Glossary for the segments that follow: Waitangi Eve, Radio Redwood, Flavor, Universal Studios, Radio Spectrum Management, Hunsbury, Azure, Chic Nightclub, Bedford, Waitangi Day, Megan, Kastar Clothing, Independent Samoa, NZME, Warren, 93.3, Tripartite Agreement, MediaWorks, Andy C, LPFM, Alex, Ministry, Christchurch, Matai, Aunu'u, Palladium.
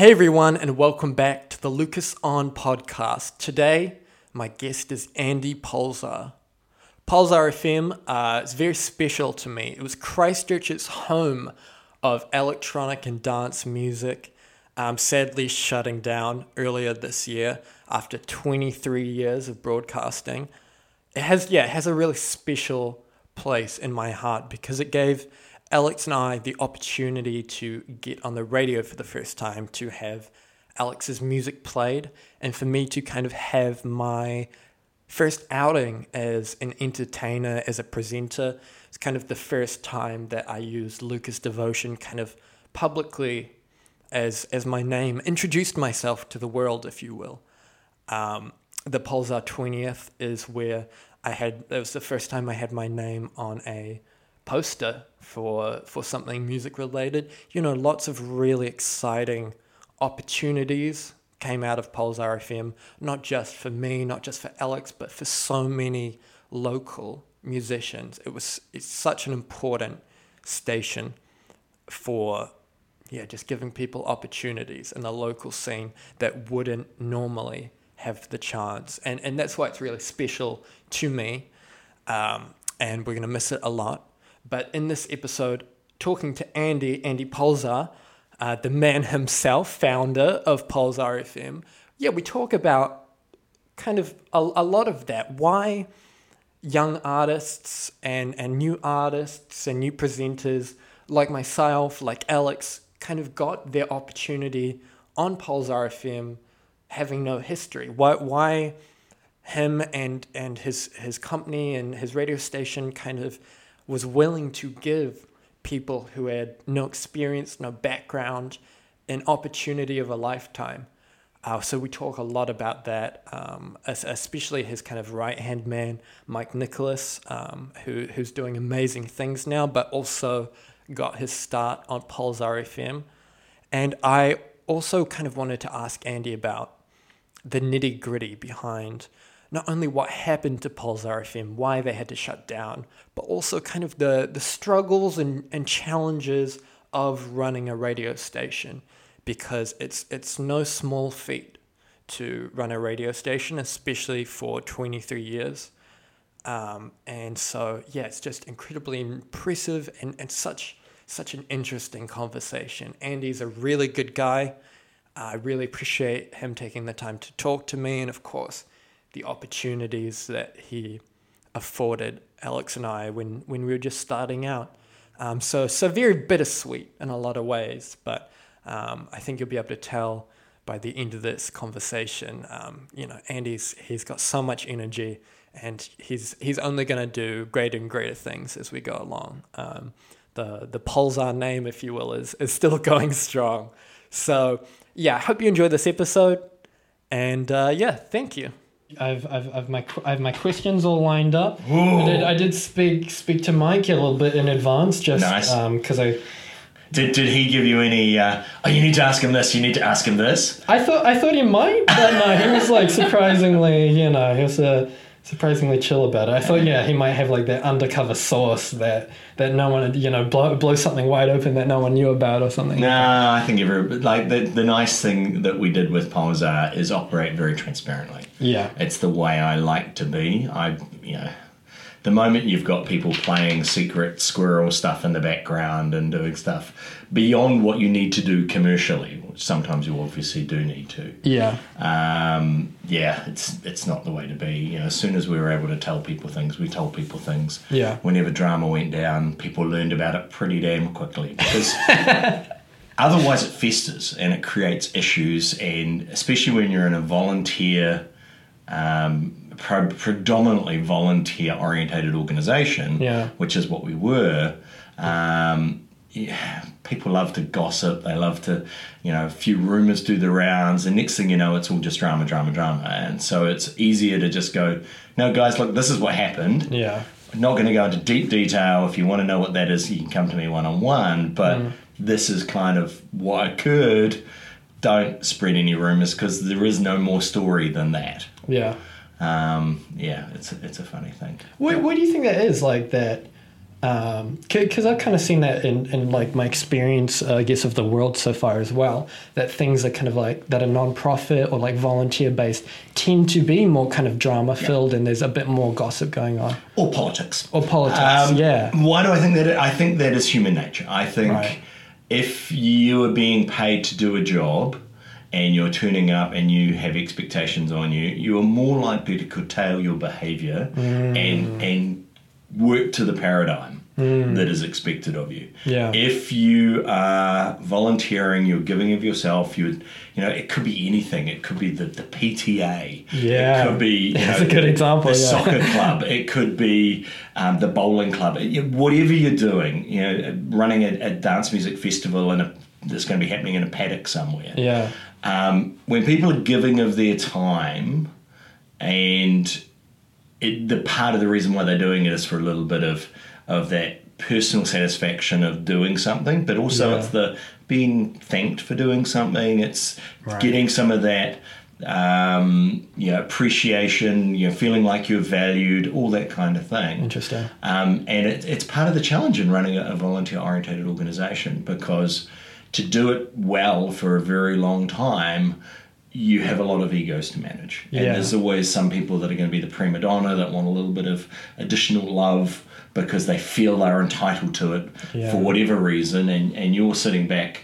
Hey everyone, and welcome back to the Lucas On podcast. Today, my guest is Andy Pulsar. Pulsar FM is very special to me. It was Christchurch's home of electronic and dance music, sadly shutting down earlier this year after 23 years of broadcasting. It has a really special place in my heart because it gave Alex and I the opportunity to get on the radio for the first time, to have Alex's music played, and for me to kind of have my first outing as an entertainer, as a presenter. It's kind of the first time that I used Lucas Devotion kind of publicly as my name, introduced myself to the world, if you will. The Pulsar 20th is where it was the first time I had my name on a poster for something music related. You know, lots of really exciting opportunities came out of Pulsar FM, not just for me, not just for Alex, but for so many local musicians. It's such an important station for just giving people opportunities in the local scene that wouldn't normally have the chance, and that's why it's really special to me, and we're gonna miss it a lot. But in this episode, talking to Andy Pulsar, the man himself, founder of Pulsar FM, we talk about kind of a lot of that. Why young artists and new artists and new presenters like myself, like Alex, kind of got their opportunity on Pulsar FM having no history. Why him and his company and his radio station kind of was willing to give people who had no experience, no background, an opportunity of a lifetime. So we talk a lot about that, especially his kind of right-hand man, Mike Nicholas, who's doing amazing things now, but also got his start on Pulsar FM. And I also kind of wanted to ask Andy about the nitty-gritty behind not only what happened to Pulsar FM, why they had to shut down, but also kind of the struggles and challenges of running a radio station, because it's no small feat to run a radio station, especially for 23 years. And so, it's just incredibly impressive and such an interesting conversation. Andy's a really good guy. I really appreciate him taking the time to talk to me, and of course, the opportunities that he afforded Alex and I when we were just starting out. So very bittersweet in a lot of ways, but I think you'll be able to tell by the end of this conversation. Andy's he's got so much energy, and he's only going to do greater and greater things as we go along. The Pulsar name, if you will, is still going strong. So I hope you enjoy this episode, and thank you. I've my questions all lined up. Ooh. I did speak to Mike a little bit in advance, just because nice. Did he give you any? You need to ask him this. You need to ask him this. I thought he might, but no, he was like surprisingly, he was surprisingly chill about it. I thought he might have like that undercover source that no one blow something wide open that no one knew about or something. No, I think the nice thing that we did with Pulsar is operate very transparently. Yeah, it's the way I like to be. The moment you've got people playing secret squirrel stuff in the background and doing stuff beyond what you need to do commercially, which sometimes you obviously do need to. Yeah. It's not the way to be. As soon as we were able to tell people things, we told people things. Yeah. Whenever drama went down, people learned about it pretty damn quickly, because otherwise it festers and it creates issues, and especially when you're in a volunteer predominantly volunteer-orientated organisation, which is what we were. People love to gossip. They love to, a few rumours do the rounds, and next thing you know, it's all just drama. And so it's easier to just go, no, guys, look, this is what happened. Yeah. I'm not going to go into deep detail. If you want to know what that is, you can come to me one-on-one, but this is kind of what occurred. Don't spread any rumours, because there is no more story than that. Yeah. It's a funny thing. What do you think that is, like that Because I've kind of seen that in like my experience, I guess, of the world so far as well, that things that kind of like that are non-profit or like volunteer based tend to be more kind of drama filled, and there's a bit more gossip going on. Or politics. Yeah. Why do I think that? I think that is human nature. I think if you are being paid to do a job and you're turning up and you have expectations on you, you are more likely to curtail your behaviour and work to the paradigm that is expected of you. Yeah. If you are volunteering, you're giving of yourself, you know, it could be anything. It could be the PTA. Yeah. It could be, you know, that's a good example. The soccer club. It could be the bowling club. Whatever you're doing, you know, running a dance music festival that's going to be happening in a paddock somewhere. Yeah. When people are giving of their time and... the part of the reason why they're doing it is for a little bit of that personal satisfaction of doing something, but also it's the being thanked for doing something. It's getting some of that appreciation, feeling like you're valued, all that kind of thing. Interesting. And it's part of the challenge in running a volunteer-oriented organisation, because to do it well for a very long time, you have a lot of egos to manage. And there's always some people that are going to be the prima donna that want a little bit of additional love because they feel they're entitled to it for whatever reason. And you're sitting back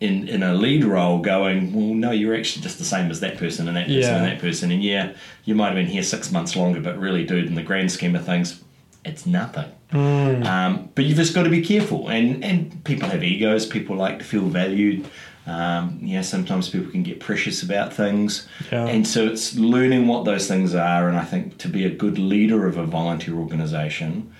in a lead role going, well, no, you're actually just the same as that person and that person and that person. And you might have been here 6 months longer, but really, dude, in the grand scheme of things, it's nothing. But you've just got to be careful. And people have egos. People like to feel valued. Sometimes people can get precious about things, and so it's learning what those things are. And I think to be a good leader of a volunteer organisation,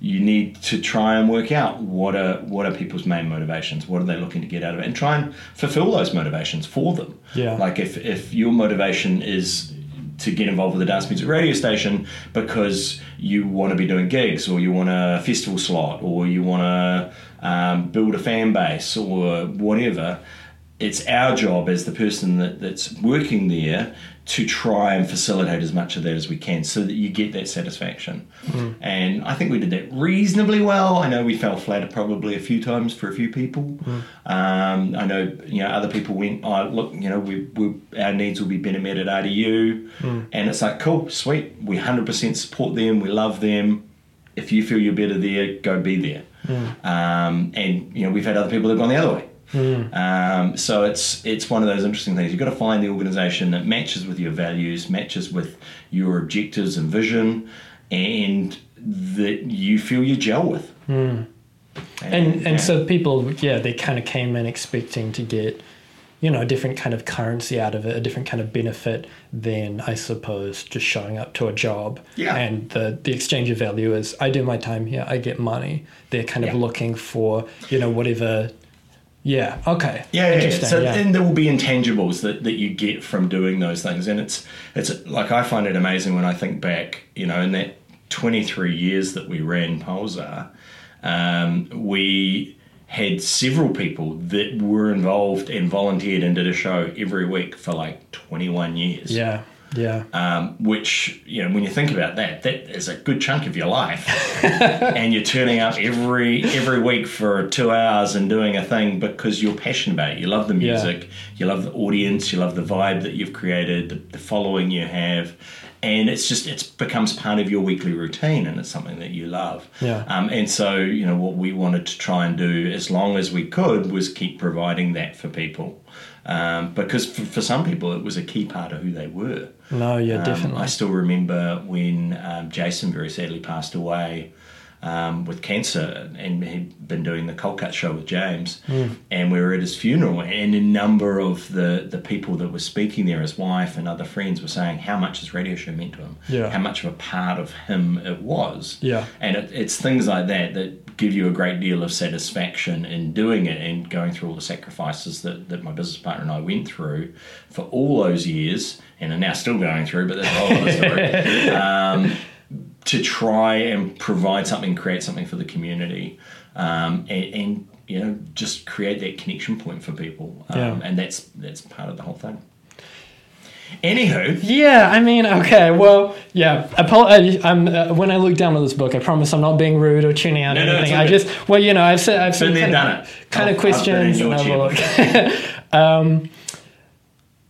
you need to try and work out what are people's main motivations, what are they looking to get out of it, and try and fulfil those motivations for them. Like if your motivation is to get involved with a dance music radio station because you want to be doing gigs, or you want a festival slot, or you want to build a fan base, or whatever, it's our job as the person that's working there to try and facilitate as much of that as we can so that you get that satisfaction. And I think we did that reasonably well. I know we fell flat probably a few times for a few people. I know, other people went, oh, look, our needs will be better met at RDU. And it's like, cool, sweet. We 100% support them. We love them. If you feel you're better there, go be there. And, we've had other people that have gone the other way. So it's one of those interesting things. You've got to find the organisation that matches with your values, matches with your objectives and vision, and that you feel you gel with. And so people, they kind of came in expecting to get, a different kind of currency out of it, a different kind of benefit than, I suppose, just showing up to a job. And the exchange of value is, I do my time here, I get money. They're kind of looking for, whatever... Then there will be intangibles that you get from doing those things. And it's like, I find it amazing when I think back, in that 23 years that we ran Pulsar, we had several people that were involved and volunteered and did a show every week for like 21 years. Which, when you think about that, that is a good chunk of your life. And you're turning up every week for 2 hours and doing a thing because you're passionate about it. You love the music, you love the audience, you love the vibe that you've created, the following you have. And it becomes part of your weekly routine, and it's something that you love. And so, what we wanted to try and do as long as we could was keep providing that for people. Because for some people, it was a key part of who they were. Definitely. I still remember when Jason very sadly passed away with cancer, and he'd been doing the Cold Cut show with James, and we were at his funeral, and a number of the people that were speaking there, his wife and other friends, were saying how much his radio show meant to him, how much of a part of him it was. And it's things like that give you a great deal of satisfaction in doing it, and going through all the sacrifices that my business partner and I went through for all those years, and are now still going through, but that's a whole other story. To try and provide something, create something for the community, and just create that connection point for people, and that's part of the whole thing. Anywho. Yeah, I mean, okay, well, yeah. When I look down at this book, I promise I'm not being rude or tuning out anything. I just, well, you know, I've said kind of questions. And have a look.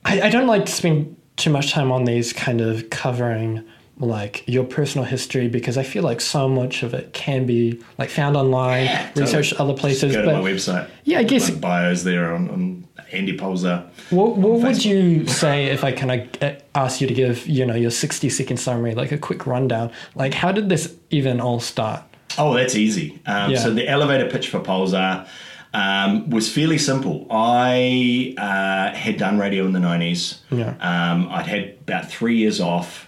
I don't like to spend too much time on these kind of covering like your personal history, because I feel like so much of it can be like found online, researched other places. Just go to my website. Yeah, I guess. My bio's there on Andy Pulsar. What would you say if I kind of asked you to give, you know, your 60-second summary, like a quick rundown? Like, how did this even all start? Oh, that's easy. So the elevator pitch for Pulsar was fairly simple. I had done radio in the 90s. Yeah. I'd had about 3 years off.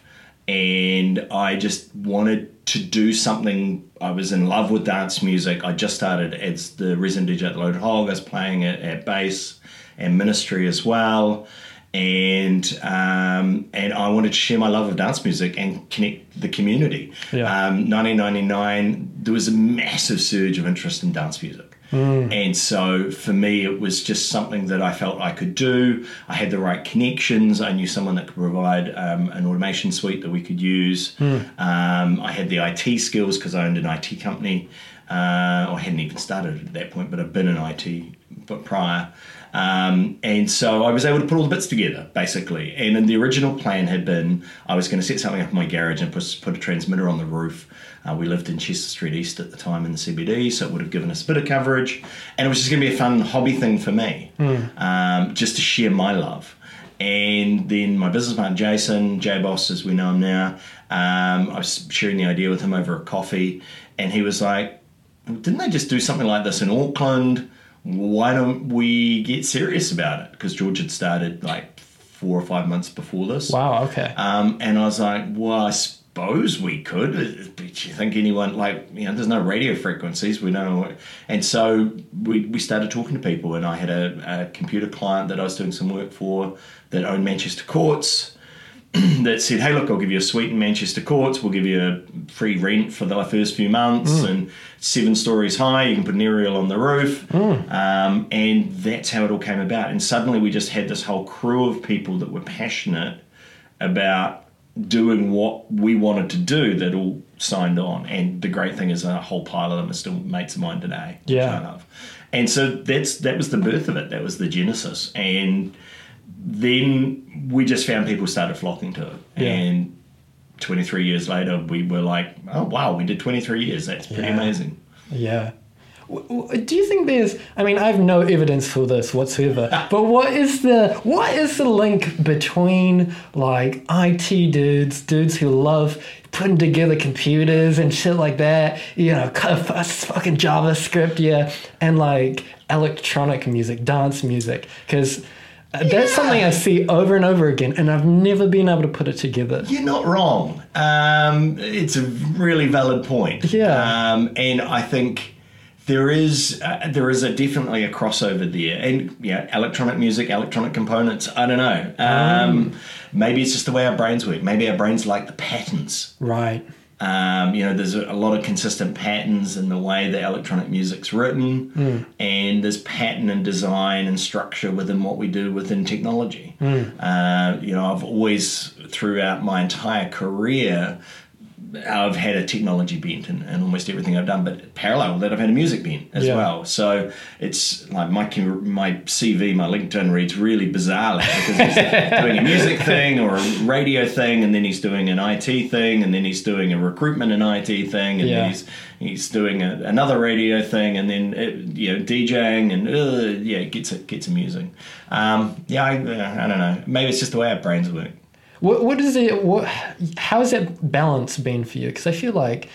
And I just wanted to do something. I was in love with dance music. I just started as the resident DJ at Loaded Hog. I was playing at Bass and Ministry as well. And I wanted to share my love of dance music and connect the community. Yeah. 1999, there was a massive surge of interest in dance music. Mm. And so for me, it was just something that I felt I could do. I had the right connections. I knew someone that could provide an automation suite that we could use. Mm. I had the IT skills because I owned an IT company. I hadn't even started at that point, but I've been in IT prior. And so I was able to put all the bits together, basically. And then the original plan had been I was going to set something up in my garage and put a transmitter on the roof. We lived in Chester Street East at the time in the CBD, so it would have given us a bit of coverage. And it was just going to be a fun hobby thing for me, just to share my love. And then my business partner, Jason, J-Boss as we know him now, I was sharing the idea with him over a coffee. And he was like, didn't they just do something like this in Auckland? Why don't we get serious about it? Because George had started like 4 or 5 months before this. Wow, okay. And I was like, well, I suppose we could. Do you think anyone, like, you know, there's no radio frequencies. We know. And so we started talking to people, and I had a computer client that I was doing some work for that owned Manchester Courts that said, hey, look, I'll give you a suite in Manchester Courts. We'll give you a free rent for the first few months and 7 stories high. You can put an aerial on the roof. And that's how it all came about. And suddenly we just had this whole crew of people that were passionate about doing what we wanted to do that all signed on. And the great thing is a whole pile of them are still mates of mine today. Yeah. Which I love. And so that was the birth of it. That was the genesis. And then we just found people started flocking to it. Yeah. And 23 years later, we were like, oh, wow, we did 23 years. That's pretty amazing. Yeah. Do you think there's, I mean, I have no evidence for this whatsoever, but what is the link between, like, IT dudes who love putting together computers and shit like that, you know, fucking JavaScript, and, like, electronic music, dance music, because... That's something I see over and over again, and I've never been able to put it together. You're not wrong. It's a really valid point. Yeah. And I think there is definitely a crossover there. And, yeah, electronic music, electronic components, I don't know. Maybe it's just the way our brains work. Maybe our brains like the patterns. Right. You know, there's a lot of consistent patterns in the way that electronic music's written, and there's pattern and design and structure within what we do within technology. You know, I've always, throughout my entire career, I've had a technology bent in almost everything I've done, but parallel that I've had a music bent as well. So it's like my CV, my LinkedIn reads really bizarrely because he's doing a music thing or a radio thing, and then he's doing an IT thing, and then he's doing a recruitment and IT thing, and then he's doing another radio thing, and then DJing, and it gets amusing. I don't know. Maybe it's just the way our brains work. How has that balance been for you? Because I feel like,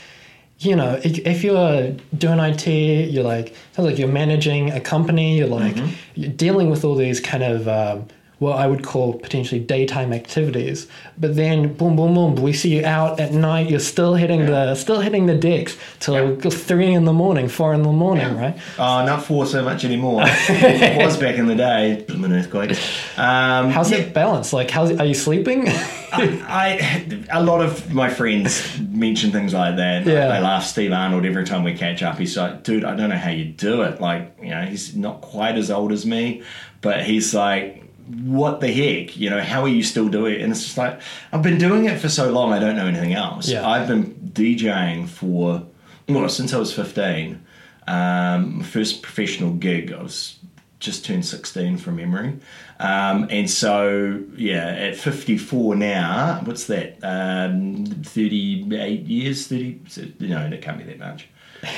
you know, if you're doing IT, you're like, sounds like you're managing a company, you're like, you're dealing with all these kind of, what I would call potentially daytime activities. But then, boom, boom, boom, we see you out at night, you're still hitting the decks till 3 in the morning, 4 in the morning, right? Oh, not 4 so much anymore. It was back in the day, an earthquake. How's that balance? Like, are you sleeping? A lot of my friends mention things like that. Yeah. They laugh Steve Arnold every time we catch up. He's like, dude, I don't know how you do it. Like, you know, he's not quite as old as me, but he's like... what the heck, you know, how are you still doing it? And it's just like, I've been doing it for so long, I don't know anything else. Yeah. I've been DJing for, well, since I was 15. My first professional gig, I was just turned 16 from memory. And so, yeah, at 54 now, what's that? 38 years, 30, no, that can't be that much.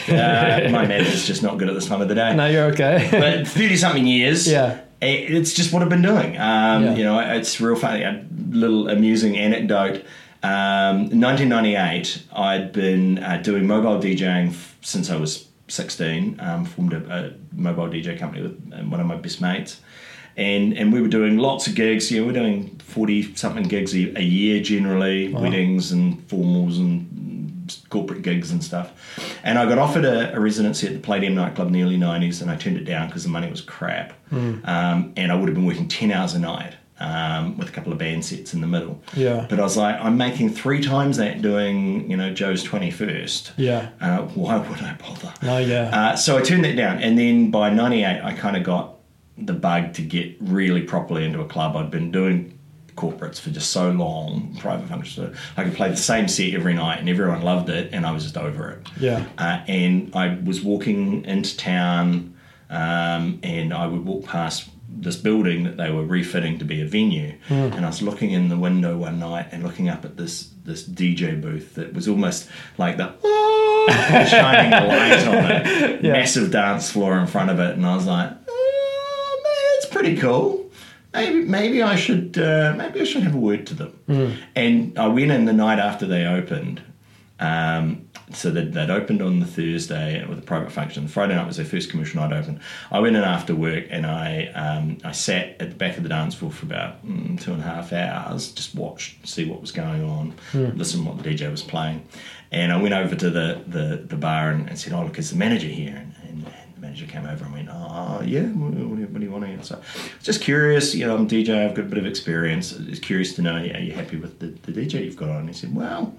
My math is just not good at this time of the day. No, you're okay. But 30-something years. Yeah. It's just what I've been doing. You know, it's real funny, a little amusing anecdote. In 1998, I'd been doing mobile DJing since I was 16. Formed a mobile DJ company with one of my best mates. And we were doing lots of gigs. You know, we're doing 40-something gigs a year generally, wow. Weddings and formals and corporate gigs and stuff. And I got offered a residency at the Palladium nightclub in the early 90s, and I turned it down because the money was crap. Mm. And I would have been working 10 hours a night with a couple of band sets in the middle. Yeah. But I was like, I'm making 3 times that doing, you know, Joe's 21st. Yeah. Why would I bother? Oh, yeah. So I turned that down. And then by 98, I kind of got the bug to get really properly into a club. I'd been doing corporates for just so long, private functions. I could play the same set every night and everyone loved it and I was just over it. Yeah. And I was walking into town and I would walk past this building that they were refitting to be a venue. Mm. And I was looking in the window one night and looking up at this DJ booth that was almost like the shining the light on it. Yeah. Massive dance floor in front of it. And I was like, pretty cool. Maybe I should have a word to them. Mm. And I went in the night after they opened. So they'd opened on the Thursday with a private function. Friday night was their first commercial night open. I went in after work and I sat at the back of the dance floor for about 2.5 hours, just watched, see what was going on, listen to what the DJ was playing. And I went over to the bar and said, "Oh look, is the manager here?" And manager came over and went, "Oh, yeah, what do you want to hear?" So just curious, you know, I'm DJ, I've got a bit of experience. It's curious to know, are you happy with the DJ you've got on? And he said, "Well,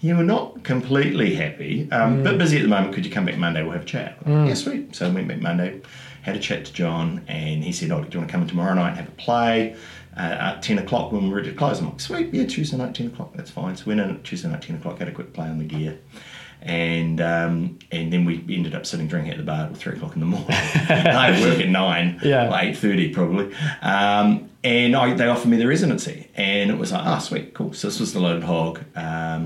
you were not completely happy, but busy at the moment. Could you come back Monday? We'll have a chat." Yeah, sweet. So I went back Monday, had a chat to John, and he said, "Oh, do you want to come in tomorrow night and have a play at 10 o'clock when we're ready to close?" I'm like, "Sweet, yeah, Tuesday night, 10 o'clock, that's fine." So went in at Tuesday night, 10 o'clock, had a quick play on the gear. And then we ended up sitting drinking at the bar till 3 o'clock in the morning. I work at 9, yeah, like 8:30 probably. They offered me the residency, and it was like, "Ah, oh, sweet, cool." So this was the Loaded Hog, I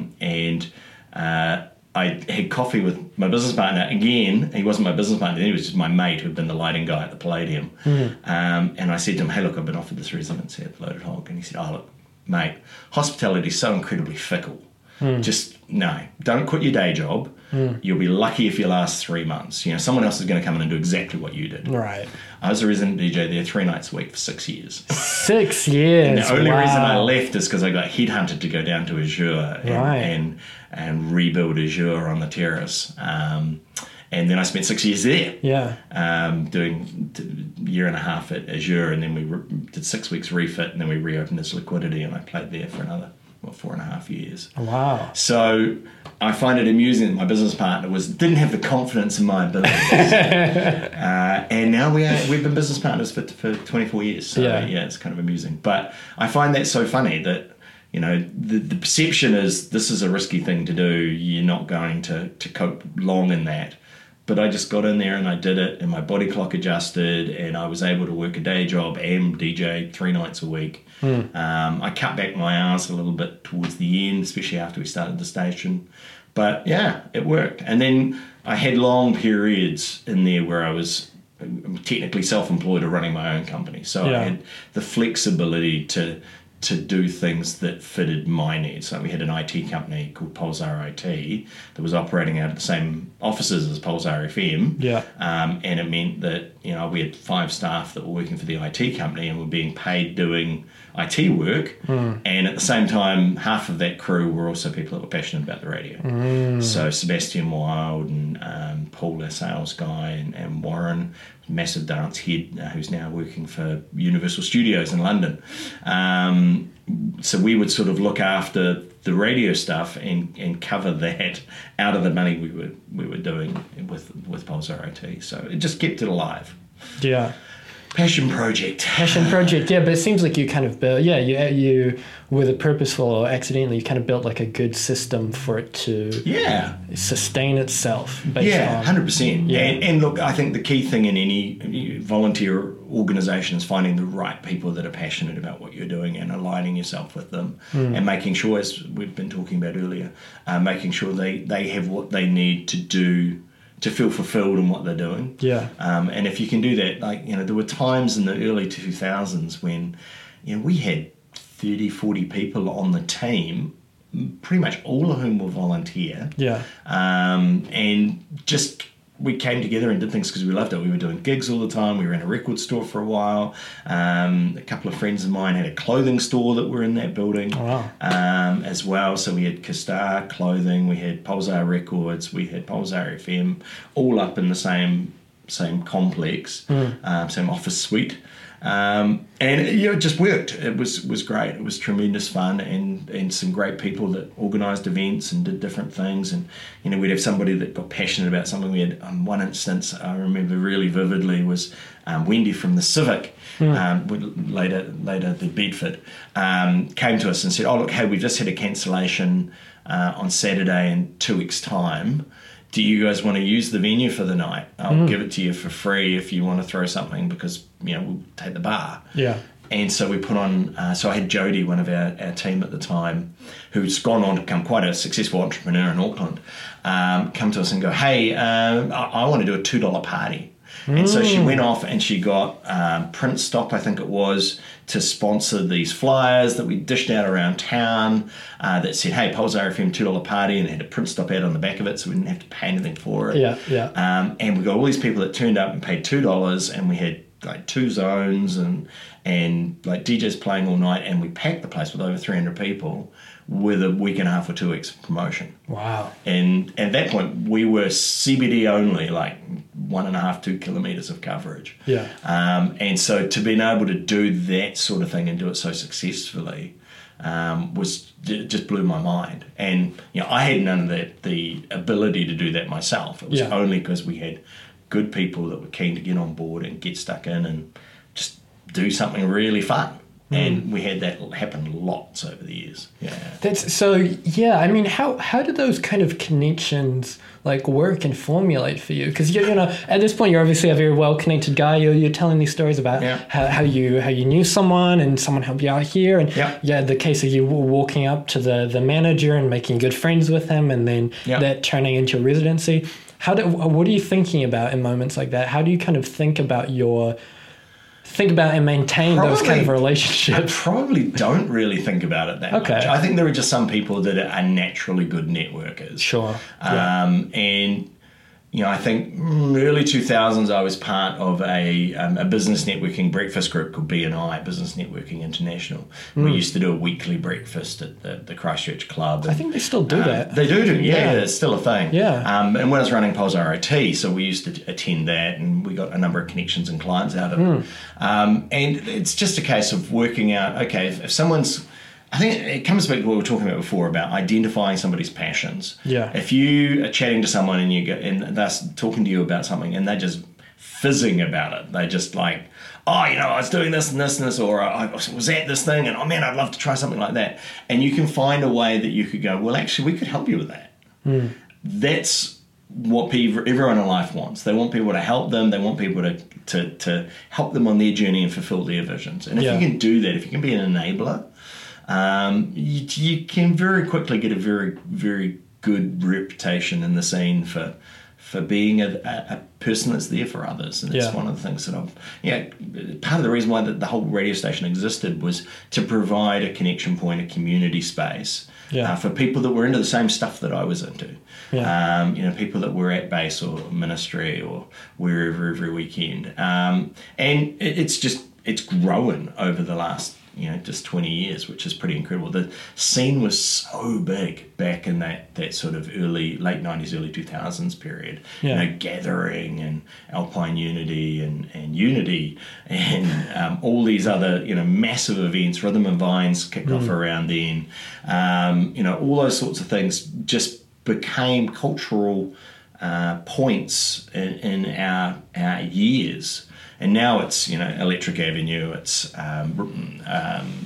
had coffee with my business partner again. He wasn't my business partner; he was just my mate who'd been the lighting guy at the Palladium. Mm. And I said to him, "Hey, look, I've been offered this residency at the Loaded Hog," and he said, "Oh, look, mate, hospitality is so incredibly fickle. Mm. Just no, don't quit your day job. Mm. You'll be lucky if you last 3 months. You know, someone else is going to come in and do exactly what you did." Right. I was a resident DJ there 3 nights a week for 6 years. 6 years. And the only reason I left is because I got headhunted to go down to Azure and rebuild Azure on the terrace. And then I spent 6 years there. Yeah. Doing a year and a half at Azure, and then we did 6 weeks refit, and then we reopened as Liquidity, and I played there for another 4.5 years. Wow. So I find it amusing that my business partner didn't have the confidence in my abilities. And now we've been business partners for 24 years. So yeah, it's kind of amusing. But I find that so funny that, you know, the perception is this is a risky thing to do. You're not going to cope long in that. But I just got in there and I did it, and my body clock adjusted, and I was able to work a day job and DJ 3 nights a week. Mm. I cut back my hours a little bit towards the end, especially after we started the station. But yeah, it worked. And then I had long periods in there where I was technically self-employed or running my own company. So I had the flexibility to do things that fitted my needs. So we had an IT company called Pulsar IT that was operating out of the same offices as Pulsar FM. Yeah. And it meant that, you know, we had 5 staff that were working for the IT company and were being paid doing IT work. Mm. And at the same time, half of that crew were also people that were passionate about the radio. Mm. So Sebastian Wilde and Paul, our sales guy, and Warren, massive dance head, who's now working for Universal Studios in London. So we would sort of look after the radio stuff and cover that out of the money we were doing with Pulsar IT. So it just kept it alive. Yeah. Passion project, yeah, but it seems like you kind of built, you whether purposeful or accidentally, you kind of built like a good system for it to sustain itself. Yeah, 100%. Yeah. And look, I think the key thing in any volunteer organisation is finding the right people that are passionate about what you're doing and aligning yourself with them and making sure, as we've been talking about earlier, making sure they have what they need to do to feel fulfilled in what they're doing. Yeah. And if you can do that, like, you know, there were times in the early 2000s when, you know, we had 30, 40 people on the team, pretty much all of whom were volunteer. Yeah. And just we came together and did things because we loved it. We were doing gigs all the time. We were in a record store for a while. A couple of friends of mine had a clothing store that were in that building. Oh, wow. As well. So we had Kastar Clothing, we had Pulsar Records, we had Pulsar FM, all up in the same complex, same office suite. And you know, it just worked. It was great. It was tremendous fun, and some great people that organised events and did different things. And you know, we'd have somebody that got passionate about something. We had one instance I remember really vividly was Wendy from the Civic, later the Bedford, came to us and said, "Oh look, hey, we've just had a cancellation on Saturday in 2 weeks' time. Do you guys want to use the venue for the night? I'll give it to you for free if you want to throw something, because, you know, we'll take the bar." Yeah. And so we put on, so I had Jody, one of our team at the time, who's gone on to become quite a successful entrepreneur in Auckland, come to us and go, "Hey, I want to do a $2 party." And so she went off and she got Print Stop, I think it was, to sponsor these flyers that we dished out around town that said, "Hey, Pulsar FM $2 party," and it had a Print Stop ad on the back of it, so we didn't have to pay anything for it. Yeah, yeah. And we got all these people that turned up and paid $2, and we had like two zones and like DJs playing all night, and we packed the place with over 300 people with a week and a half or 2 weeks of promotion. Wow. And at that point, we were CBD only, like 1.5-2 kilometres of coverage. Yeah. And so to being able to do that sort of thing and do it so successfully was just blew my mind. And, you know, I had none of the ability to do that myself. It was only because we had good people that were keen to get on board and get stuck in and just do something really fun. And we had that happen lots over the years. Yeah. I mean, how do those kind of connections like work and formulate for you? Because you know, at this point, you're obviously a very well connected guy. You're telling these stories about how you knew someone and someone helped you out here, and the case of you walking up to the manager and making good friends with him, and then that turning into a residency. What are you thinking about in moments like that? How do you kind of think about and maintain those kind of relationships? I probably don't really think about it that much. I think there are just some people that are naturally good networkers. Sure. And, you know, I think early 2000s I was part of a business networking breakfast group called BNI, Business Networking International. We used to do a weekly breakfast at the Christchurch Club. And, I think they still do that. They do, it's still a thing. Yeah. And when I was running Pulsar IT, so we used to attend that, and we got a number of connections and clients out of it. And it's just a case of working out, okay, if someone's... I think it comes back to what we were talking about before about identifying somebody's passions. Yeah. If you are chatting to someone and you go, and they're talking to you about something and they're just fizzing about it, they're just like, "Oh, you know, I was doing this and this and this," or "I was at this thing and, oh man, I'd love to try something like that." And you can find a way that you could go, "Well, actually, we could help you with that." That's what everyone in life wants. They want people to help them. They want people to help them on their journey and fulfill their visions. And if you can do that, if you can be an enabler, you can very quickly get a very, very good reputation in the scene for being a person that's there for others. And that's one of the things that part of the reason why the whole radio station existed was to provide a connection point, a community space for people that were into the same stuff that I was into. Yeah. You know, people that were at Bass or Ministry or wherever every weekend. And it's grown over the last, you know, just 20 years, which is pretty incredible. The scene was so big back in that sort of late 90s, early 2000s period. Yeah. You know, Gathering and Alpine Unity and Unity and all these other, you know, massive events. Rhythm and Vines kicked off around then. You know, all those sorts of things just became cultural points in our years. And now it's, you know, Electric Avenue, it's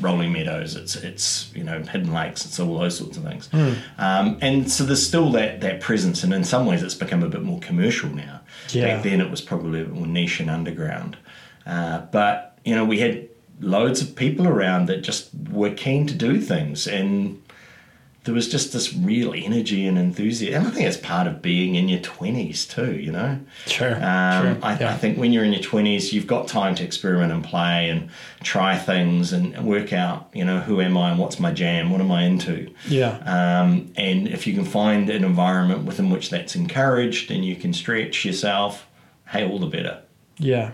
Rolling Meadows, it's you know, Hidden Lakes, it's all those sorts of things. And so there's still that presence, and in some ways it's become a bit more commercial now. Yeah. Back then it was probably a bit more niche and underground. But, you know, we had loads of people around that just were keen to do things, and there was just this real energy and enthusiasm. And I think it's part of being in your 20s too, you know? Sure. I think when you're in your 20s, you've got time to experiment and play and try things and work out, you know, who am I and what's my jam? What am I into? Yeah. And if you can find an environment within which that's encouraged and you can stretch yourself, hey, all the better. Yeah.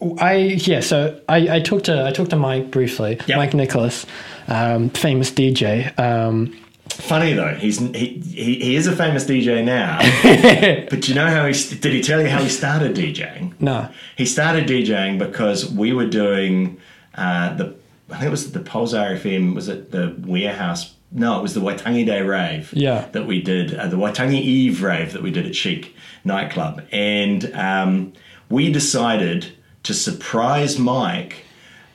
So I talked to Mike briefly, yep. Mike Nicholas, famous DJ. Funny though, he is a famous DJ now. But you know how did he tell you how he started DJing? No, he started DJing because we were doing I think it was the Pulsar FM. Was it the Warehouse? No, it was the Waitangi Day rave. Yeah. That we did the Waitangi Eve rave that we did at Chic nightclub, and we decided to surprise Mike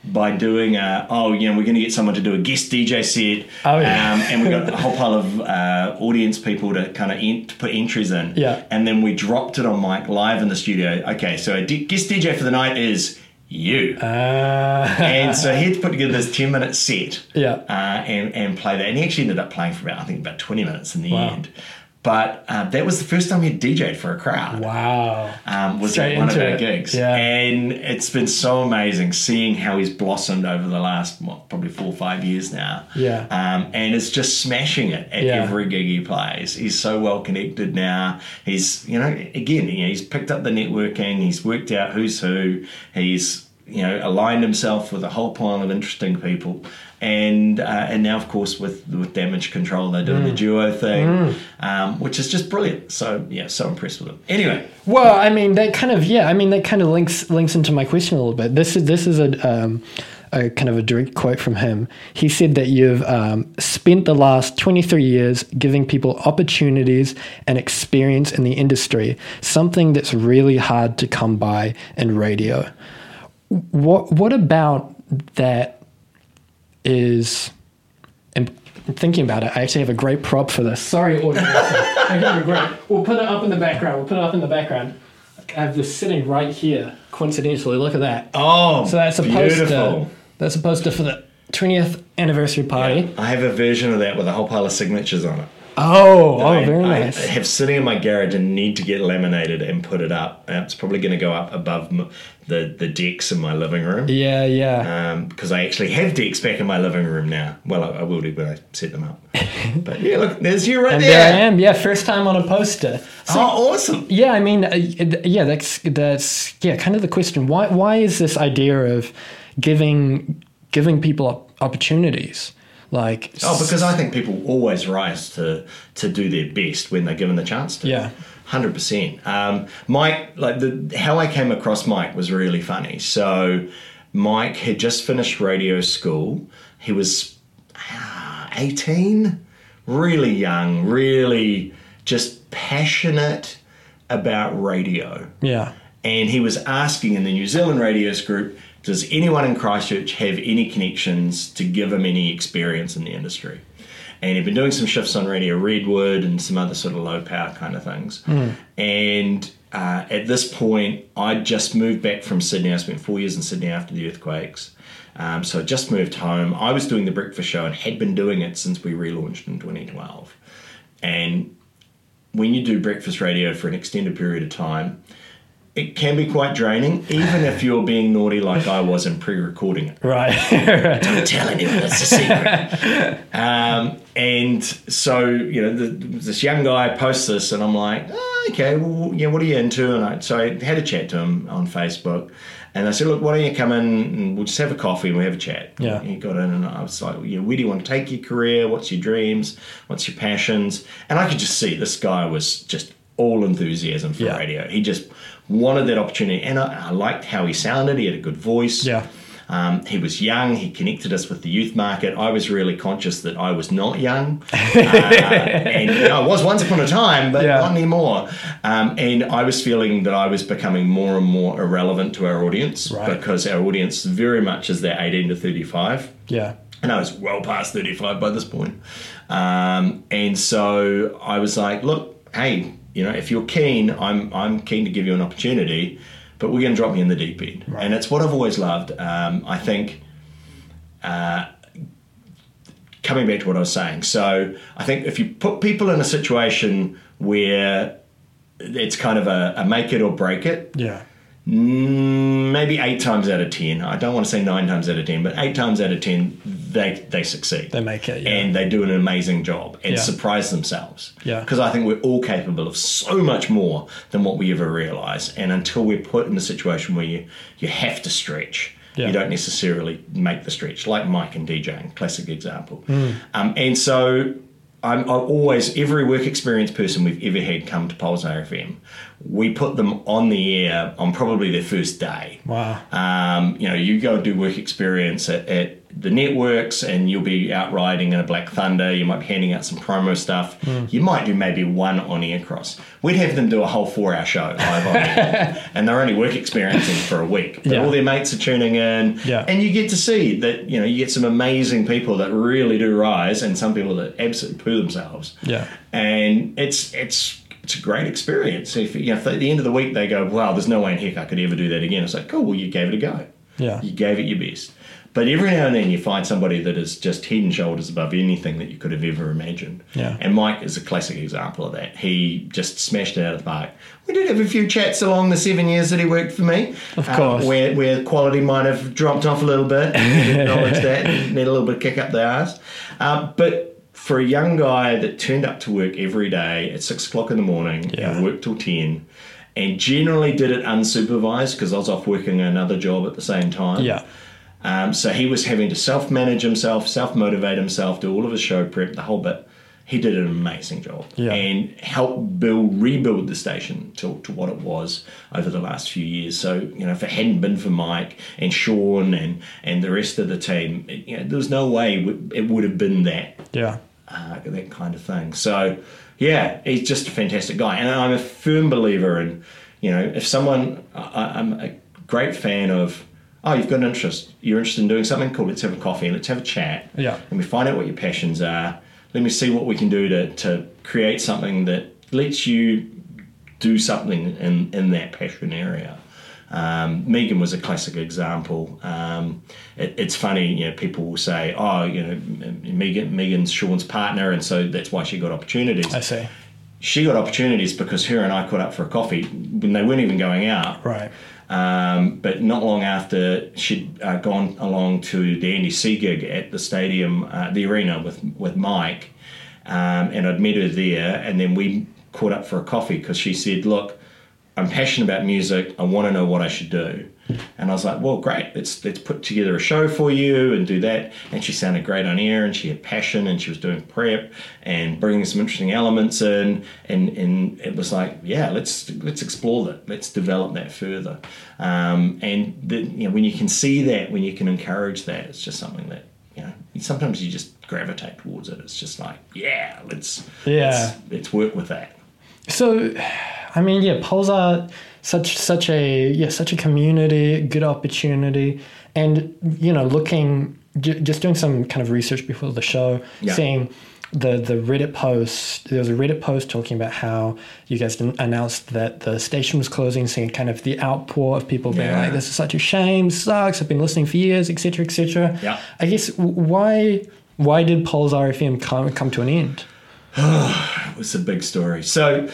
by doing we're going to get someone to do a guest DJ set. Oh, yeah. And we got a whole pile of audience people to kind of put entries in. Yeah. And then we dropped it on Mike live in the studio. Okay, so a guest DJ for the night is you. And so he had to put together this 10-minute set. Yeah. And play that. And he actually ended up playing for about 20 minutes in the end. But that was the first time he DJed for a crowd. Wow. Was at one of our gigs. Yeah. And it's been so amazing seeing how he's blossomed over the last, probably 4 or 5 years now. Yeah. And is just smashing it at every gig he plays. He's so well connected now. He's, he's picked up the networking. He's worked out who's who. He's, aligned himself with a whole pile of interesting people. And now, of course, with Damage Control, they're doing the duo thing, which is just brilliant. So, yeah, so impressed with them. Anyway. Well, that kind of links into my question a little bit. This is a kind of a direct quote from him. He said that you've spent the last 23 years giving people opportunities and experience in the industry, something that's really hard to come by in radio. What about that? And thinking about it, I actually have a great prop for this. Sorry, audience. We'll put it up in the background. I have this sitting right here. Coincidentally, look at that. Oh, so that's a beautiful poster. That's a poster for the 20th anniversary party. Yeah, I have a version of that with a whole pile of signatures on it. Oh, very nice. I have sitting in my garage and need to get laminated and put it up. It's probably going to go up above the decks in my living room. Yeah, yeah. Because I actually have decks back in my living room now. Well, I will do when I set them up. But yeah, look, there's you right there. I am. Yeah, first time on a poster. So, oh, awesome. Yeah, that's kind of the question. Why is this idea of giving people opportunities? Because I think people always rise to do their best when they're given the chance to. Yeah. 100%. Mike, how I came across Mike was really funny. So Mike had just finished radio school. He was 18, really young, really just passionate about radio. Yeah. And he was asking in the New Zealand Radios group, does anyone in Christchurch have any connections to give him any experience in the industry? And he'd been doing some shifts on Radio Redwood and some other sort of low power kind of things. Mm. And at this point, I'd just moved back from Sydney. I spent 4 years in Sydney after the earthquakes. So I just moved home. I was doing the breakfast show and had been doing it since we relaunched in 2012. And when you do breakfast radio for an extended period of time, it can be quite draining, even if you're being naughty like I was in pre-recording it. Right. Don't tell anyone, that's a secret. And so, this young guy posts this, and I'm like, what are you into? And I had a chat to him on Facebook, and I said, look, why don't you come in, and we'll just have a coffee, and we'll have a chat. Yeah. And he got in, and I was like, where do you want to take your career? What's your dreams? What's your passions? And I could just see this guy was just all enthusiasm for radio. He just wanted that opportunity, and I liked how he sounded. He had a good voice. Yeah. He was young. He connected us with the youth market. I was really conscious that I was not young. And I was once upon a time, but not anymore. And I was feeling that I was becoming more and more irrelevant to our audience because our audience very much is that 18 to 35. Yeah. And I was well past 35 by this point. And so I was like, look, hey, you know, if you're keen, I'm keen to give you an opportunity, but we're going to drop you in the deep end. Right. And it's what I've always loved. I think, coming back to what I was saying, so I think if you put people in a situation where it's kind of a make it or break it, maybe 8 times out of 10, I don't want to say 9 times out of 10, but 8 times out of 10, they succeed. They make it, and they do an amazing job and surprise themselves. Because I think we're all capable of so much more than what we ever realise. And until we're put in a situation where you have to stretch, you don't necessarily make the stretch. Like Mike and DJing, classic example. And so I'm always, every work experience person we've ever had come to Pulsar FM, we put them on the air on probably their first day. Wow. You know, you go do work experience at the networks and you'll be out riding in a Black Thunder. You might be handing out some promo stuff. You might do maybe one on-air cross. We'd have them do a whole 4-hour show live on air, and they're only work experiencing for a week. But all their mates are tuning in, and you get to see that, you know, you get some amazing people that really do rise and some people that absolutely poo themselves. And it's a great experience. If at the end of the week they go, wow, there's no way in heck I could ever do that again. It's like, cool, well, you gave it a go. You gave it your best. But every now and then you find somebody that is just head and shoulders above anything that you could have ever imagined. And Mike is a classic example of that. He just smashed it out of the park. We did have a few chats along the 7 years that he worked for me. Of course. Where quality might have dropped off a little bit. And acknowledged that and made a little bit of kick up the arse. But for a young guy that turned up to work every day at 6 o'clock in the morning and worked till 10 and generally did it unsupervised because I was off working another job at the same time. So he was having to self-manage himself, self-motivate himself, do all of his show prep, the whole bit. He did an amazing job and helped rebuild the station to what it was over the last few years. So, you know, if it hadn't been for Mike and Sean and the rest of the team, there was no way it would have been that. That kind of thing. So, yeah, he's just a fantastic guy. And I'm a firm believer in, you know, if someone, I'm a great fan of, oh, you've got an interest. You're interested in doing something? Cool, let's have a coffee and let's have a chat. Let me find out what your passions are. Let me see what we can do to create something that lets you do something in that passion area. Megan was a classic example. It's funny, you know, people will say, oh, you know, Megan's Sean's partner, and so that's why she got opportunities. I see. She got opportunities because her and I caught up for a coffee when they weren't even going out. Right. But not long after she'd gone along to the Andy C gig at the stadium, the arena with Mike, and I'd met her there, and then we caught up for a coffee because she said, look, I'm passionate about music. I want to know what I should do. And I was like, well, great. Let's put together a show for you and do that. And she sounded great on air and she had passion and she was doing prep and bringing some interesting elements in. And it was like, yeah, let's explore that. Let's develop that further. And you know, when you can see that, when you can encourage that, it's just something that, you know, sometimes you just gravitate towards it. It's just like, yeah, let's work with that. So, I mean, yeah, Pulsar, such a community, good opportunity, and you know, looking, just doing some kind of research before the show, seeing the Reddit post. There was a Reddit post talking about how you guys announced that the station was closing, seeing kind of the outpour of people being like, "This is such a shame, sucks. I've been listening for years, etc., etc." Yeah, I guess why did Pulsar FM come to an end? It was a big story. So,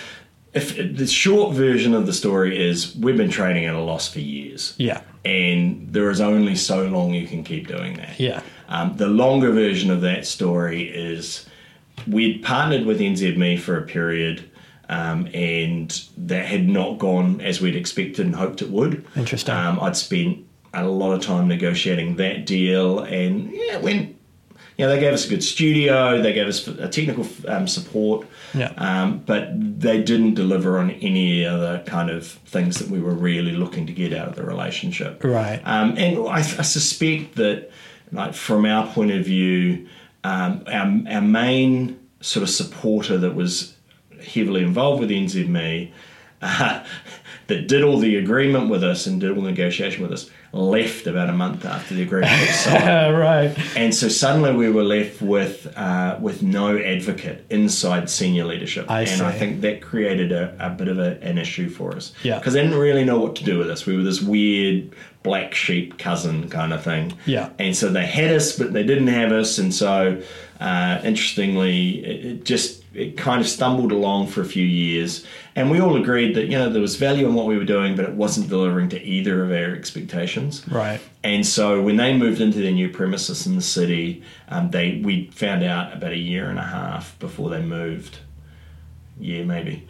if the short version of the story is we've been trading at a loss for years. Yeah. And there is only so long you can keep doing that. Yeah. The longer version of that story is we'd partnered with NZME for a period, and that had not gone as we'd expected and hoped it would. Interesting. I'd spent a lot of time negotiating that deal, and it went you know, they gave us a good studio, they gave us a technical support, but they didn't deliver on any other kind of things that we were really looking to get out of the relationship. Right. And I suspect that, like, from our point of view, our main sort of supporter that was heavily involved with NZME, that did all the agreement with us and did all the negotiation with us, left about a month after the agreement was signed. Right. And so suddenly we were left with no advocate inside senior leadership. I think that created a bit of an issue for us. Yeah. Because they didn't really know what to do with us. We were this weird black sheep cousin kind of thing. Yeah. And so they had us, but they didn't have us. And so, interestingly, it kind of stumbled along for a few years, and we all agreed that, you know, there was value in what we were doing, but it wasn't delivering to either of our expectations. Right. And so when they moved into their new premises in the city, we found out about a year and a half before they moved, that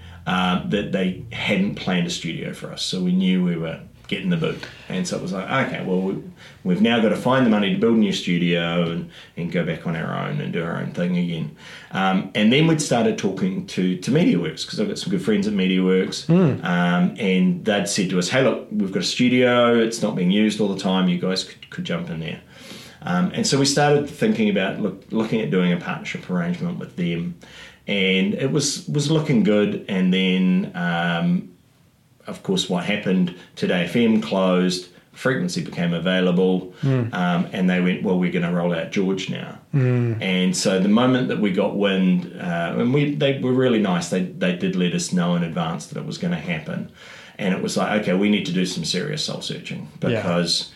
they hadn't planned a studio for us. So we knew we were getting the boot, and so it was like, okay, well, we've now got to find the money to build a new studio and go back on our own and do our own thing again. And then we'd started talking to MediaWorks, because I've got some good friends at MediaWorks, and they'd said to us, hey, look, we've got a studio, it's not being used all the time, you guys could jump in there. And so we started thinking about looking at doing a partnership arrangement with them, and it was looking good. And then of course, what happened, Today FM closed, frequency became available, and they went, well, we're going to roll out George now. And so the moment that we got wind, they were really nice. They did let us know in advance that it was going to happen. And it was like, okay, we need to do some serious soul searching, because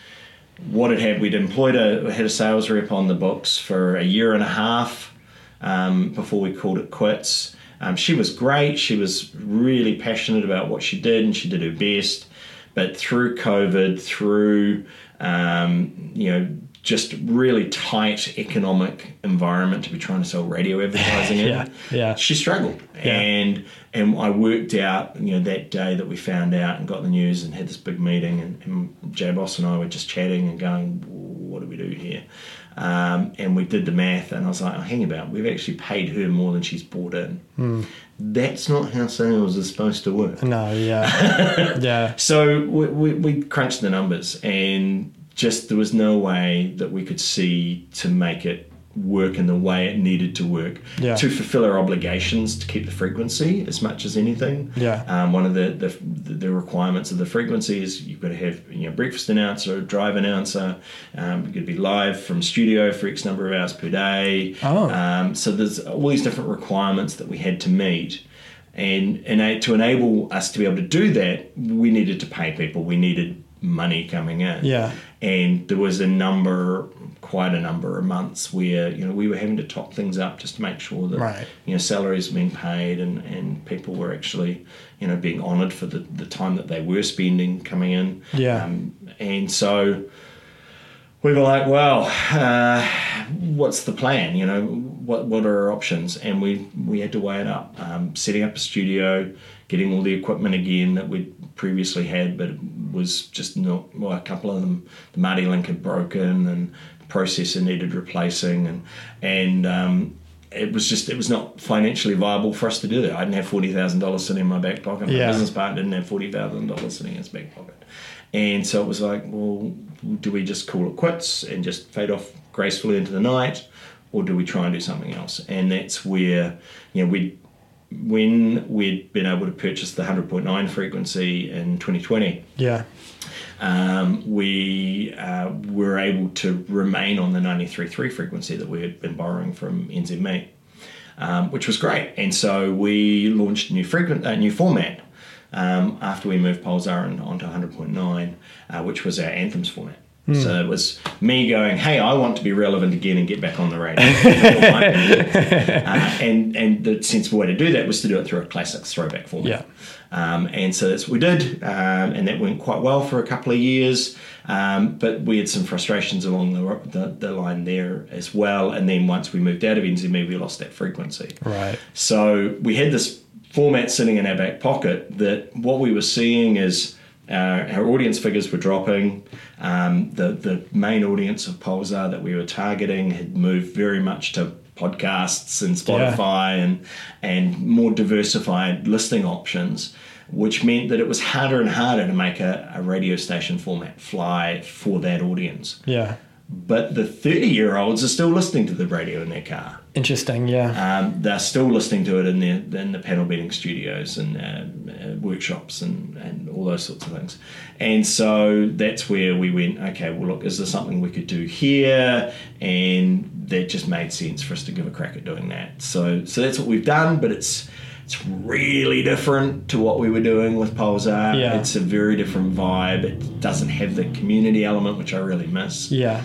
what it had, we'd employed had a sales rep on the books for a year and a half before we called it quits. She was great. She was really passionate about what she did, and she did her best. But through COVID, through just really tight economic environment to be trying to sell radio advertising in, she struggled. Yeah. And I worked out, that day that we found out and got the news and had this big meeting, and Jay Boss and I were just chatting and going, what do we do here? And we did the math, and I was like, oh, hang about, we've actually paid her more than she's bought in. That's not how sales is supposed to work. No, yeah. Yeah. So we crunched the numbers, and just there was no way that we could see to make it work in the way it needed to work to fulfill our obligations to keep the frequency as much as anything. Yeah. One of the requirements of the frequency is you've got to have breakfast announcer, drive announcer, you've got to be live from studio for X number of hours per day. So there's all these different requirements that we had to meet. And to enable us to be able to do that, we needed to pay people. We needed money coming in. Yeah. And there was quite a number of months where, we were having to top things up just to make sure that, salaries were being paid and people were actually, being honoured for the time that they were spending coming in. Yeah. And so we were like, well, what's the plan? What are our options? And we had to weigh it up. Setting up a studio, getting all the equipment again that we'd previously had, but it was just not, well, a couple of them, the Marty link had broken and the processor needed replacing, and it was not financially viable for us to do that. I didn't have $40,000 sitting in my back pocket. My business partner didn't have $40,000 sitting in his back pocket. And so it was like, well, do we just call it quits and just fade off gracefully into the night, or do we try and do something else? And that's where, when we'd been able to purchase the 100.9 frequency in 2020, we were able to remain on the 93.3 frequency that we had been borrowing from NZME, which was great. And so we launched a new format after we moved Pulsar onto 100.9, which was our Anthems format. So it was me going, hey, I want to be relevant again and get back on the radio. And the sensible way to do that was to do it through a classic throwback format. Yeah. And so that's what we did, and that went quite well for a couple of years. But we had some frustrations along the line there as well. And then once we moved out of NZME, we lost that frequency. Right. So we had this format sitting in our back pocket that what we were seeing is Our audience figures were dropping. The main audience of Pulsar that we were targeting had moved very much to podcasts and Spotify and more diversified listing options, which meant that it was harder and harder to make a radio station format fly for that audience. Yeah. But the 30-year-olds are still listening to the radio in their car. Interesting, yeah. They're still listening to it in the panel beating studios and workshops and all those sorts of things. And so that's where we went, okay, well, look, is there something we could do here? And that just made sense for us to give a crack at doing that. So that's what we've done, but it's really different to what we were doing with Pulsar. Yeah. It's a very different vibe. It doesn't have the community element, which I really miss. Yeah.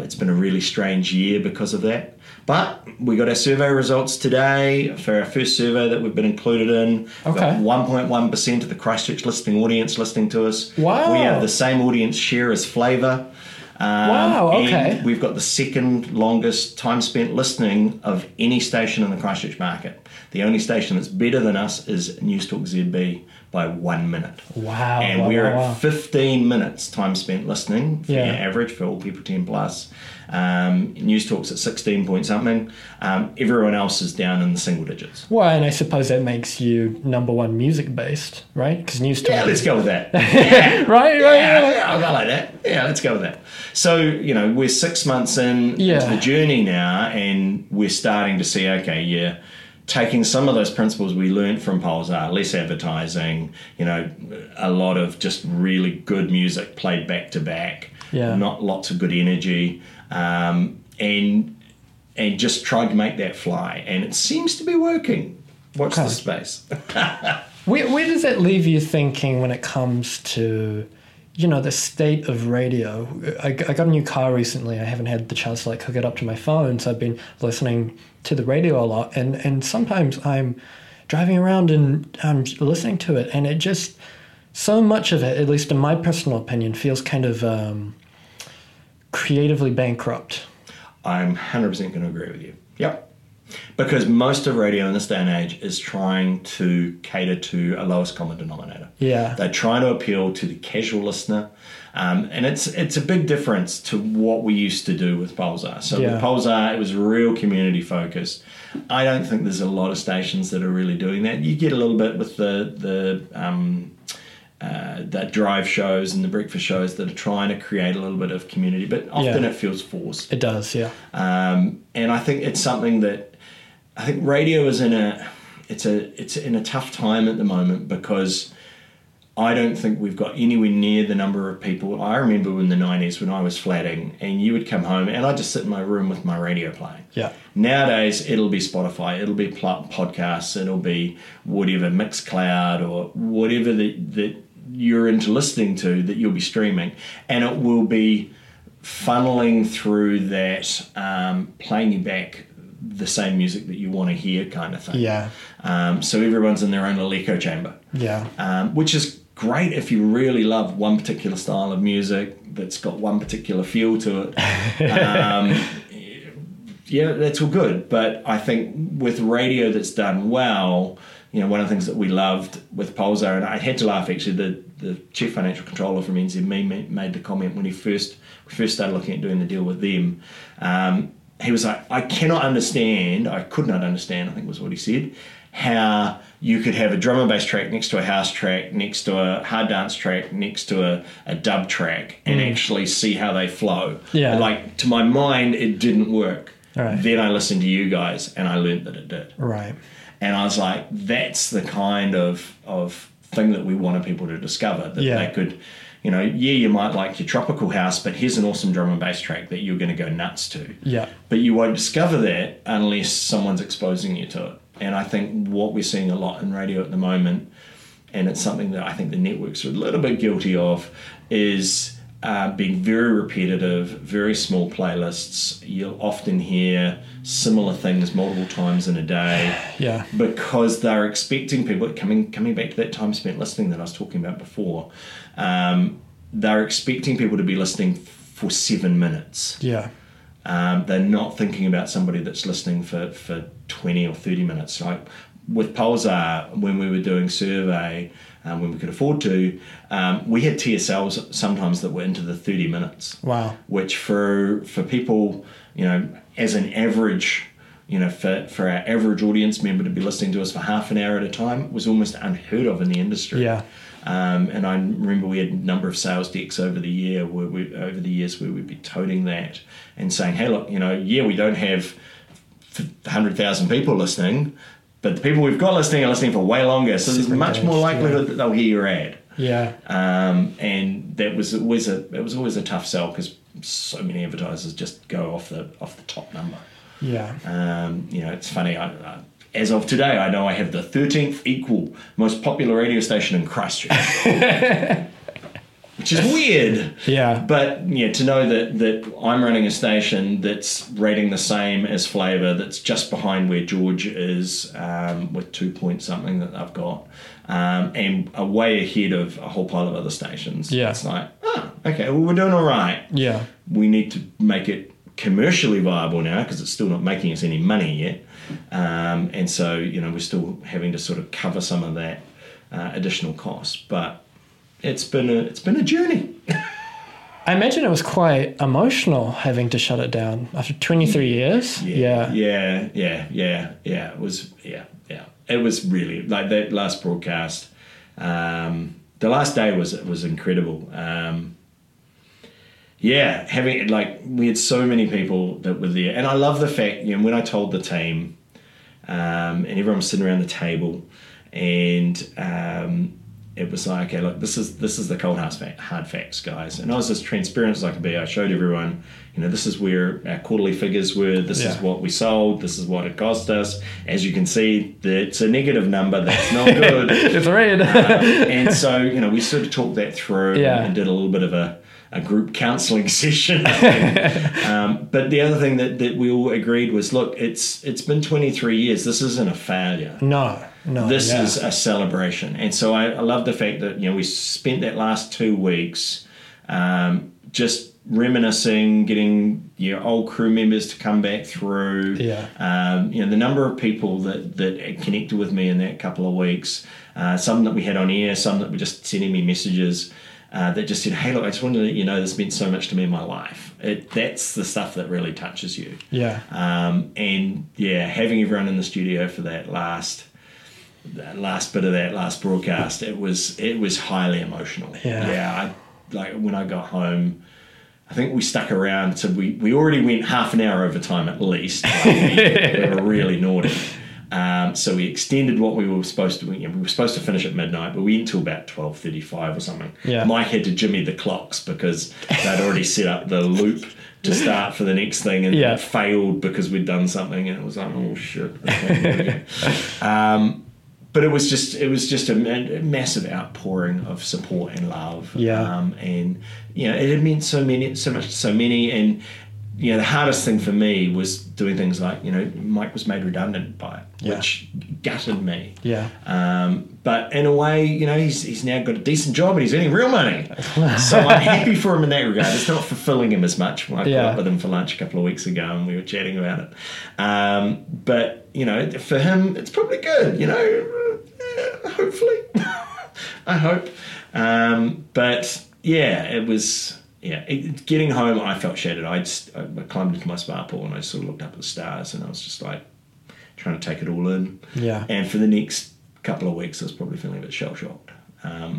It's been a really strange year because of that. But we got our survey results today for our first survey that we've been included in. Okay. Got 1.1% of the Christchurch listing audience listening to us. Wow. We have the same audience share as Flavor. Wow, okay. And we've got the second longest time spent listening of any station in the Christchurch market. The only station that's better than us is Newstalk ZB by 1 minute. Wow. And we're at 15 minutes time spent listening for your average for all people 10 plus. Newstalk's at 16 point something. Everyone else is down in the single digits. Well, and I suppose that makes you number one music based, right? Because Newstalk. Yeah, let's go with that. Yeah. Right? Yeah, I like that. Yeah, let's go with that. So, you know, we're 6 months into the journey now, and we're starting to see, taking some of those principles we learned from Pulsar, less advertising, a lot of just really good music played back to back, not lots of good energy, and just trying to make that fly. And it seems to be working. Watch the space. Where does that leave you thinking when it comes to, the state of radio? I got a new car recently. I haven't had the chance to hook it up to my phone, so I've been listening to the radio a lot, and sometimes I'm driving around and I'm listening to it, and it just, so much of it, at least in my personal opinion, feels kind of creatively bankrupt. I'm 100% going to agree with you. Yep. Because most of radio in this day and age is trying to cater to a lowest common denominator. Yeah. They're trying to appeal to the casual listener. And it's a big difference to what we used to do with Pulsar. So with Pulsar, it was real community focused. I don't think there's a lot of stations that are really doing that. You get a little bit with the drive shows and the breakfast shows that are trying to create a little bit of community, but often it feels forced. It does, yeah. And I think it's something that radio is in a tough time at the moment, because I don't think we've got anywhere near the number of people. I remember in the 90s when I was flatting, and you would come home and I'd just sit in my room with my radio playing. Yeah. Nowadays, it'll be Spotify, it'll be podcasts, it'll be whatever, Mixcloud or whatever that you're into listening to that you'll be streaming, and it will be funneling through that, playing you back the same music that you want to hear kind of thing. Yeah. So everyone's in their own little echo chamber. Yeah. Which is great if you really love one particular style of music that's got one particular feel to it. That's all good. But I think with radio that's done well, one of the things that we loved with Pulsar, and I had to laugh actually, the chief financial controller from NZME made the comment when we first started looking at doing the deal with them. He was like, I could not understand, I think was what he said, how you could have a drum and bass track next to a house track, next to a hard dance track, next to a dub track, and actually see how they flow. Yeah. To my mind, it didn't work. Right. Then I listened to you guys, and I learned that it did. Right. And I was like, that's the kind of thing that we wanted people to discover, that they could... you might like your tropical house, but here's an awesome drum and bass track that you're going to go nuts to. Yeah. But you won't discover that unless someone's exposing you to it. And I think what we're seeing a lot in radio at the moment, and it's something that I think the networks are a little bit guilty of, is being very repetitive, very small playlists. You'll often hear similar things multiple times in a day. Yeah. Because they're expecting people, coming back to that time spent listening that I was talking about before, they're expecting people to be listening for 7 minutes. Yeah. They're not thinking about somebody that's listening for 20 or 30 minutes. Like with Pulsar, when we were doing survey, when we could afford to, we had TSLs sometimes that were into the 30 minutes. Wow. Which for people, you know, as an average, you know, for our average audience member to be listening to us for half an hour at a time was almost unheard of in the industry. Yeah. And I remember we had a number of sales decks over the years where we'd be toting that and saying, hey, look, you know, yeah, we don't have 100,000 people listening, but the people we've got listening are listening for way longer, so there's much more likelihood that they'll hear your ad. Yeah. And that was always a tough sell because so many advertisers just go off the top number. Yeah. You know, it's funny. I as of today, I know I have the 13th equal most popular radio station in Christchurch, which is weird. Yeah. But yeah, to know that I'm running a station that's rating the same as Flavor, that's just behind where George is, with 2 point something that I've got, and a way ahead of a whole pile of other stations. Yeah. It's like, oh, okay, well, we're doing all right. Yeah. We need to make it commercially viable now because it's still not making us any money yet. And so, you know, we're still having to sort of cover some of that additional cost, but it's been a journey. I imagine it was quite emotional having to shut it down after 23 years. Yeah. It was really like that last broadcast. The last day was incredible. Yeah, having like we had so many people that were there, and I love the fact, you know, when I told the team. And everyone was sitting around the table, and it was like, okay, look, this is the cold hard facts, guys. And I was as transparent as I could be. I showed everyone, you know, this is where our quarterly figures were. This is what we sold. This is what it cost us. As you can see, it's a negative number. That's not good. It's red. And so, you know, we sort of talked that through and did a little bit of a group counselling session. But the other thing that we all agreed was, look, it's been 23 years. This isn't a failure. No. This is a celebration. And so I love the fact that, you know, we spent that last 2 weeks just reminiscing, getting your old crew members to come back through. Yeah. You know, the number of people that connected with me in that couple of weeks, some that we had on air, some that were just sending me messages, that just said, hey, look, I just wanted to let you know this meant so much to me in my life. That's the stuff that really touches you. Yeah. Having everyone in the studio for that last bit of that last broadcast, it was highly emotional. Yeah. Yeah. When I got home, I think we stuck around. So we already went half an hour over time at least. Like we were really naughty. So we extended what we were supposed to. You know, we were supposed to finish at midnight, but we went until about 12:35 or something. Yeah. Mike had to jimmy the clocks because they'd already set up the loop to start for the next thing, and it failed because we'd done something, and it was like, oh shit. Okay, but it was just a massive outpouring of support and love. Yeah. And you know, it had meant so much to so many. And you know, the hardest thing for me was doing things like, you know, Mike was made redundant by it, which gutted me. Yeah. But in a way, you know, he's now got a decent job and he's earning real money. So I'm happy for him in that regard. It's not fulfilling him as much. When I caught up with him for lunch a couple of weeks ago and we were chatting about it. But, you know, for him, it's probably good, you know, hopefully. I hope. But, yeah, it was... Yeah, getting home, I felt shattered. I climbed into my spa pool and I sort of looked up at the stars and I was just like trying to take it all in. Yeah. And for the next couple of weeks, I was probably feeling a bit shell-shocked.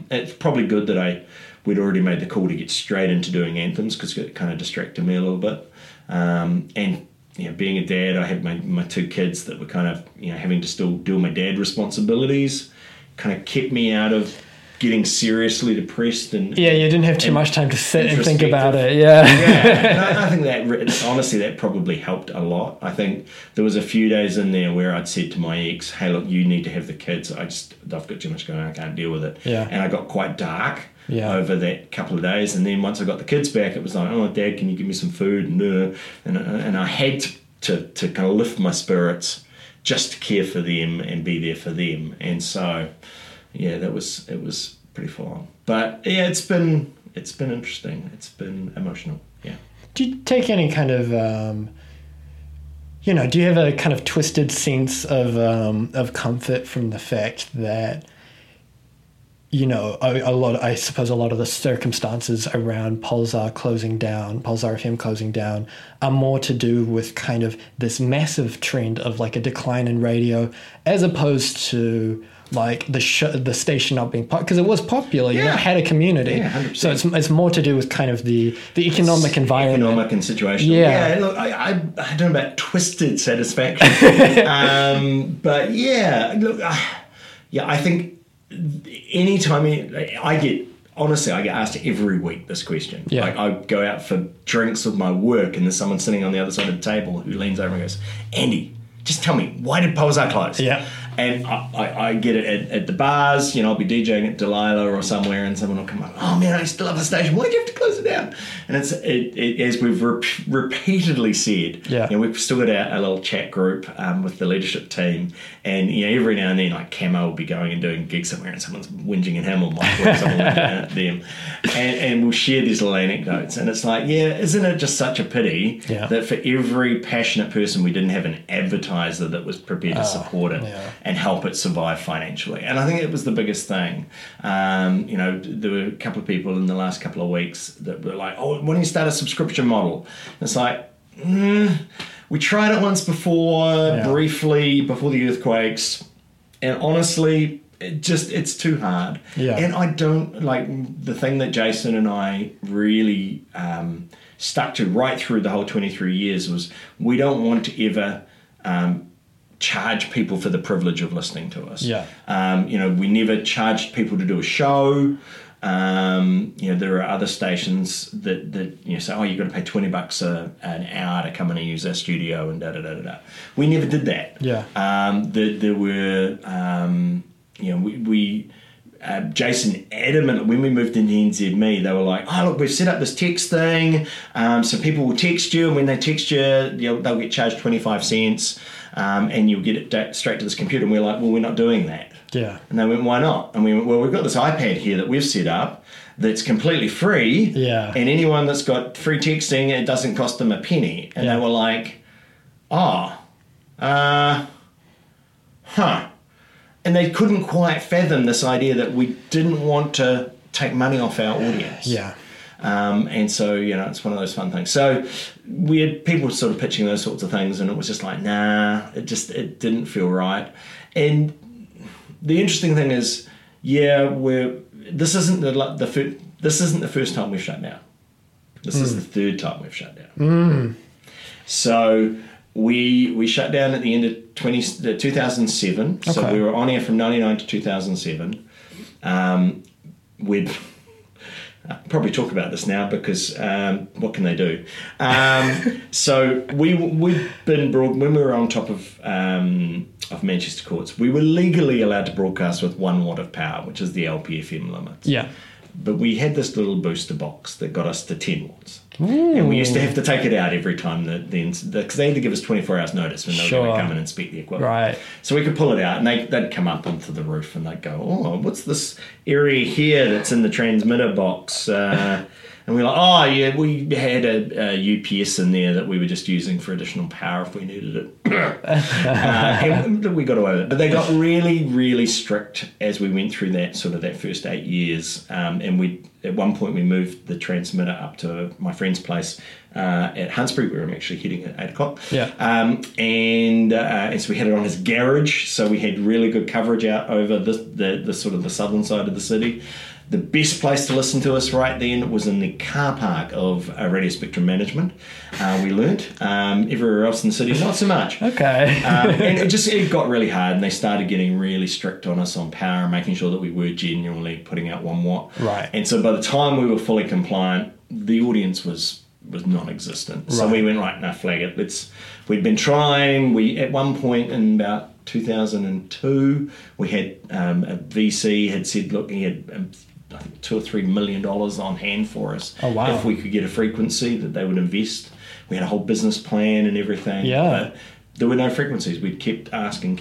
It's probably good that we'd already made the call to get straight into doing Anthems because it kind of distracted me a little bit. And you know, being a dad, I had my two kids that were kind of, you know, having to still do my dad responsibilities, kind of kept me out of getting seriously depressed. And yeah, you didn't have too much time to sit and think about it. Yeah. And I think that honestly that probably helped a lot. I think there was a few days in there where I'd said to my ex, hey look, you need to have the kids, I've got too much going on, I can't deal with it. Yeah. And I got quite dark over that couple of days, and then once I got the kids back it was like, oh dad, can you give me some food? And I had to kind of lift my spirits just to care for them and be there for them. And so yeah, it was pretty full on. But yeah, it's been interesting. It's been emotional. Yeah. Do you take any kind of you know, do you have a kind of twisted sense of comfort from the fact that, you know, I suppose a lot of the circumstances around Pulsar FM closing down are more to do with kind of this massive trend of like a decline in radio as opposed to like the station not being popular, because it was popular, you know, it had a community. Yeah, so it's more to do with kind of the economic environment. Economic and situational. Yeah. Look, I don't know about twisted satisfaction. But yeah, look, I think... Anytime I get asked every week this question. Yeah. Like, I go out for drinks with my work, and there's someone sitting on the other side of the table who leans over and goes, "Andy, just tell me, why did Pulsar close?" Yeah. And I get it at the bars. You know, I'll be DJing at Delilah or somewhere, and someone will come up, "Oh man, I used to love the station. Why'd you have to close it down?" And it as we've repeatedly said, yeah, you know, we've still got our little chat group with the leadership team, and you know, every now and then, like Camo will be going and doing gigs somewhere, and someone's whinging at him or Mike or someone whinging at them, and we'll share these little anecdotes, and it's like, yeah, isn't it just such a pity that for every passionate person, we didn't have an advertiser that was prepared to support it. Yeah. And help it survive financially. And I think it was the biggest thing. You know, there were a couple of people in the last couple of weeks that were like, "Oh, why don't you start a subscription model?" And it's like, we tried it once before, briefly, before the earthquakes. And honestly, it's too hard. Yeah. And I don't, like, the thing that Jason and I really stuck to right through the whole 23 years was we don't want to ever... charge people for the privilege of listening to us. Yeah. You know, we never charged people to do a show. You know, there are other stations that you know, say, "Oh, you've got to pay $20 an hour to come in and use our studio," and da da da da da. We never did that. Yeah. There were, you know, we Jason adamant when we moved into NZME, they were like, "Oh, look, we've set up this text thing, so people will text you, and when they text you, they'll get charged 25 cents, and you'll get it straight to this computer." And we're like, "Well, we're not doing that." Yeah. And they went, "Why not?" And we went, "Well, we've got this iPad here that we've set up that's completely free, and anyone that's got free texting, it doesn't cost them a penny." And they were like, And they couldn't quite fathom this idea that we didn't want to take money off our audience. Yeah. And so, you know, it's one of those fun things. So we had people sort of pitching those sorts of things, and it was just like, nah, it didn't feel right. And the interesting thing is, this isn't the first time we've shut down. This is the third time we've shut down. Mm. So... We shut down at the end of 2007, okay. So we were on air from 1999 to 2007. We'd I'll probably talk about this now because what can they do? So we've been when we were on top of Manchester Courts, we were legally allowed to broadcast with 1 watt of power, which is the LPFM limit. Yeah. But we had this little booster box that got us to 10 watts. Ooh. And we used to have to take it out every time because they had to give us 24 hours notice when they were going to come and inspect the equipment. Right. So we could pull it out, and they'd come up onto the roof and they'd go, "Oh, what's this area here that's in the transmitter box?" And we're like, "Oh, yeah, we had a UPS in there that we were just using for additional power if we needed it." And we got away with it. But they got really, really strict as we went through that sort of that first 8 years. And at one point we moved the transmitter up to my friend's place at Hunsbury, where I'm actually heading at 8 o'clock. Yeah. And so we had it on his garage. So we had really good coverage out over the sort of the southern side of the city. The best place to listen to us right then was in the car park of Radio Spectrum Management. We learnt everywhere else in the city, not so much. Okay. And it got really hard, and they started getting really strict on us on power and making sure that we were genuinely putting out 1 watt. Right. And so by the time we were fully compliant, the audience was non-existent. Right. So we went, right, now flag it. We'd been trying. At one point in about 2002, we had a VC had said, look, he had. I think $2 or $3 million on hand for us. Oh, wow. If we could get a frequency that they would invest. We had a whole business plan and everything. Yeah. But there were no frequencies. We kept asking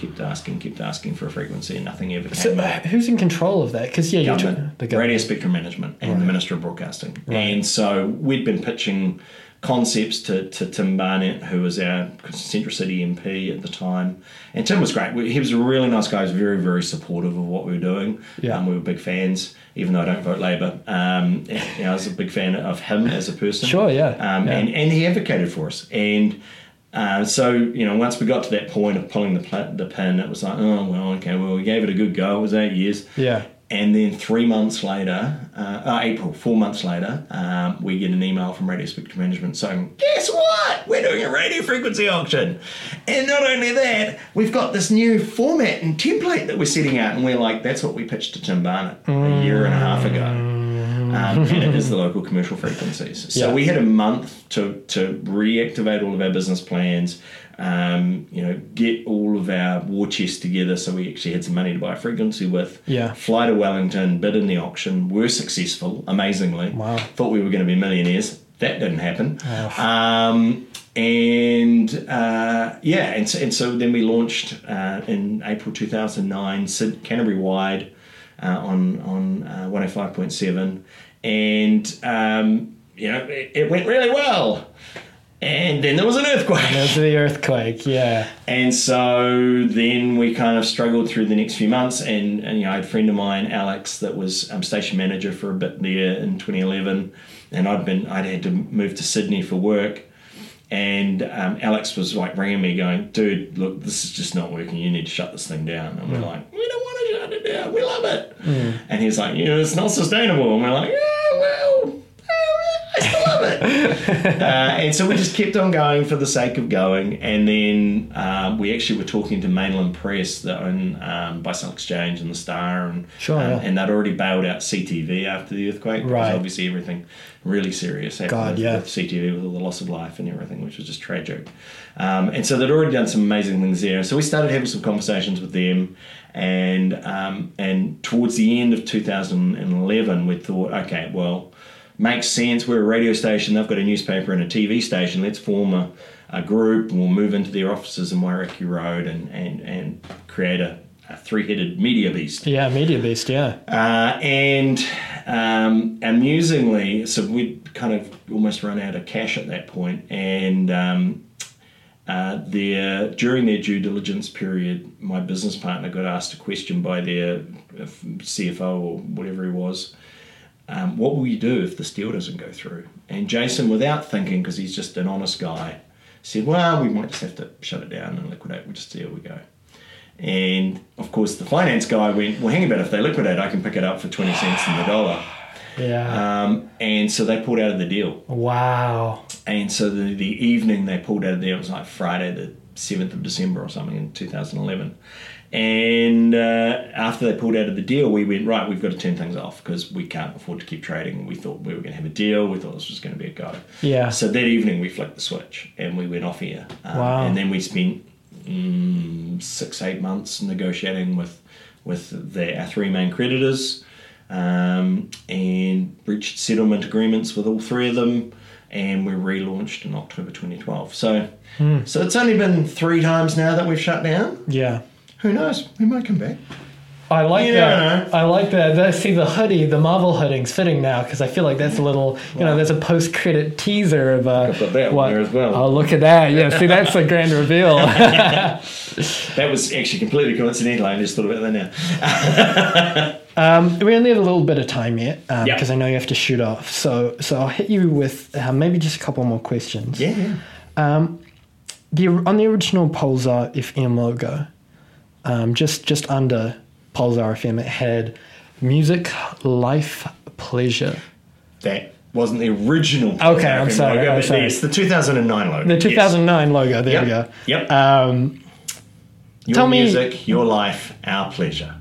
for a frequency, and nothing ever came up. Who's in control of that? Because the government. Radio Spectrum Management and the Minister of Broadcasting. Right. And so we'd been pitching concepts to Tim Barnett, who was our Central City MP at the time. And Tim was great. He was a really nice guy. He was very, very supportive of what we were doing. Yeah. We were big fans, even though I don't vote Labour. I was a big fan of him as a person. Sure, yeah. And he advocated for us. And so, once we got to that point of pulling the pin, it was like, we gave it a good go. It was 8 years. Yeah. And then 3 months later, 4 months later, we get an email from Radio Spectrum Management saying, guess what? We're doing a radio frequency auction. And not only that, we've got this new format and template that we're setting out. And we're like, that's what we pitched to Tim Barnett a year and a half ago. And it is the local commercial frequencies. So we had a month to reactivate all of our business plans, get all of our war chest together so we actually had some money to buy a frequency with, fly to Wellington, bid in the auction, were successful, amazingly. Wow. Thought we were going to be millionaires. That didn't happen. Oh. So then we launched in April 2009, Canterbury-wide on 105.7, and, it went really well. And then there was an earthquake. Yeah. And so then we kind of struggled through the next few months. And I had a friend of mine, Alex, that was station manager for a bit there in 2011. And I'd had to move to Sydney for work. And Alex was like ringing me going, dude, look, this is just not working. You need to shut this thing down. And we're like, we don't want to shut it down. We love it. Mm. And he's like, it's not sustainable. And we're like, yeah, well, I still love it. And so we just kept on going for the sake of going. And then we actually were talking to Mainland Press, that own Bicycle Exchange and the Star. And, and they'd already bailed out CTV after the earthquake. Right. Because obviously everything really serious happened with CTV, with all the loss of life and everything, which was just tragic. And so they'd already done some amazing things there. So we started having some conversations with them. And towards the end of 2011, we thought, okay, well, makes sense. We're a radio station. They've got a newspaper and a TV station. Let's form a group, and we'll move into their offices in Wairaki Road and create a three-headed media beast. Yeah, media beast, yeah. Amusingly, so we'd kind of almost run out of cash at that point, and during their due diligence period, my business partner got asked a question by their CFO or whatever he was. What will you do if this deal doesn't go through? And Jason, without thinking, because he's just an honest guy, said, well, we might just have to shut it down and liquidate. We'll just see how we go. And, of course, the finance guy went, well, hang about, if they liquidate, I can pick it up for 20 cents on the dollar. Yeah. And so they pulled out of the deal. Wow. And so the evening they pulled out of the deal, it was like Friday the 7th of December or something in 2011. And after they pulled out of the deal, we went, right, we've got to turn things off because we can't afford to keep trading. We thought we were going to have a deal. We thought this was going to be a go. Yeah. So that evening we flicked the switch and we went off air. Wow. And then we spent 6-8 months negotiating with our three main creditors and reached settlement agreements with all three of them. And we relaunched in October 2012. So it's only been 3 times now that we've shut down. Yeah. Who knows? We might come back. I like that. I like that. I see the hoodie, the Marvel hooding's fitting now because I feel like that's a little, there's a post-credit teaser of I've got that one there as well. Oh, look at that. Yeah, see, that's a grand reveal. That was actually completely coincidental. I just thought about that now. We only have a little bit of time yet because I know you have to shoot off. So I'll hit you with maybe just a couple more questions. Yeah. On the original Pulsar FM logo, just under Pulsar FM, it had music, life, pleasure. That wasn't the original Pulsar FM logo. I'm sorry. It's the 2009 logo. The 2009 logo. There we go. Yep. Your music, your life, our pleasure.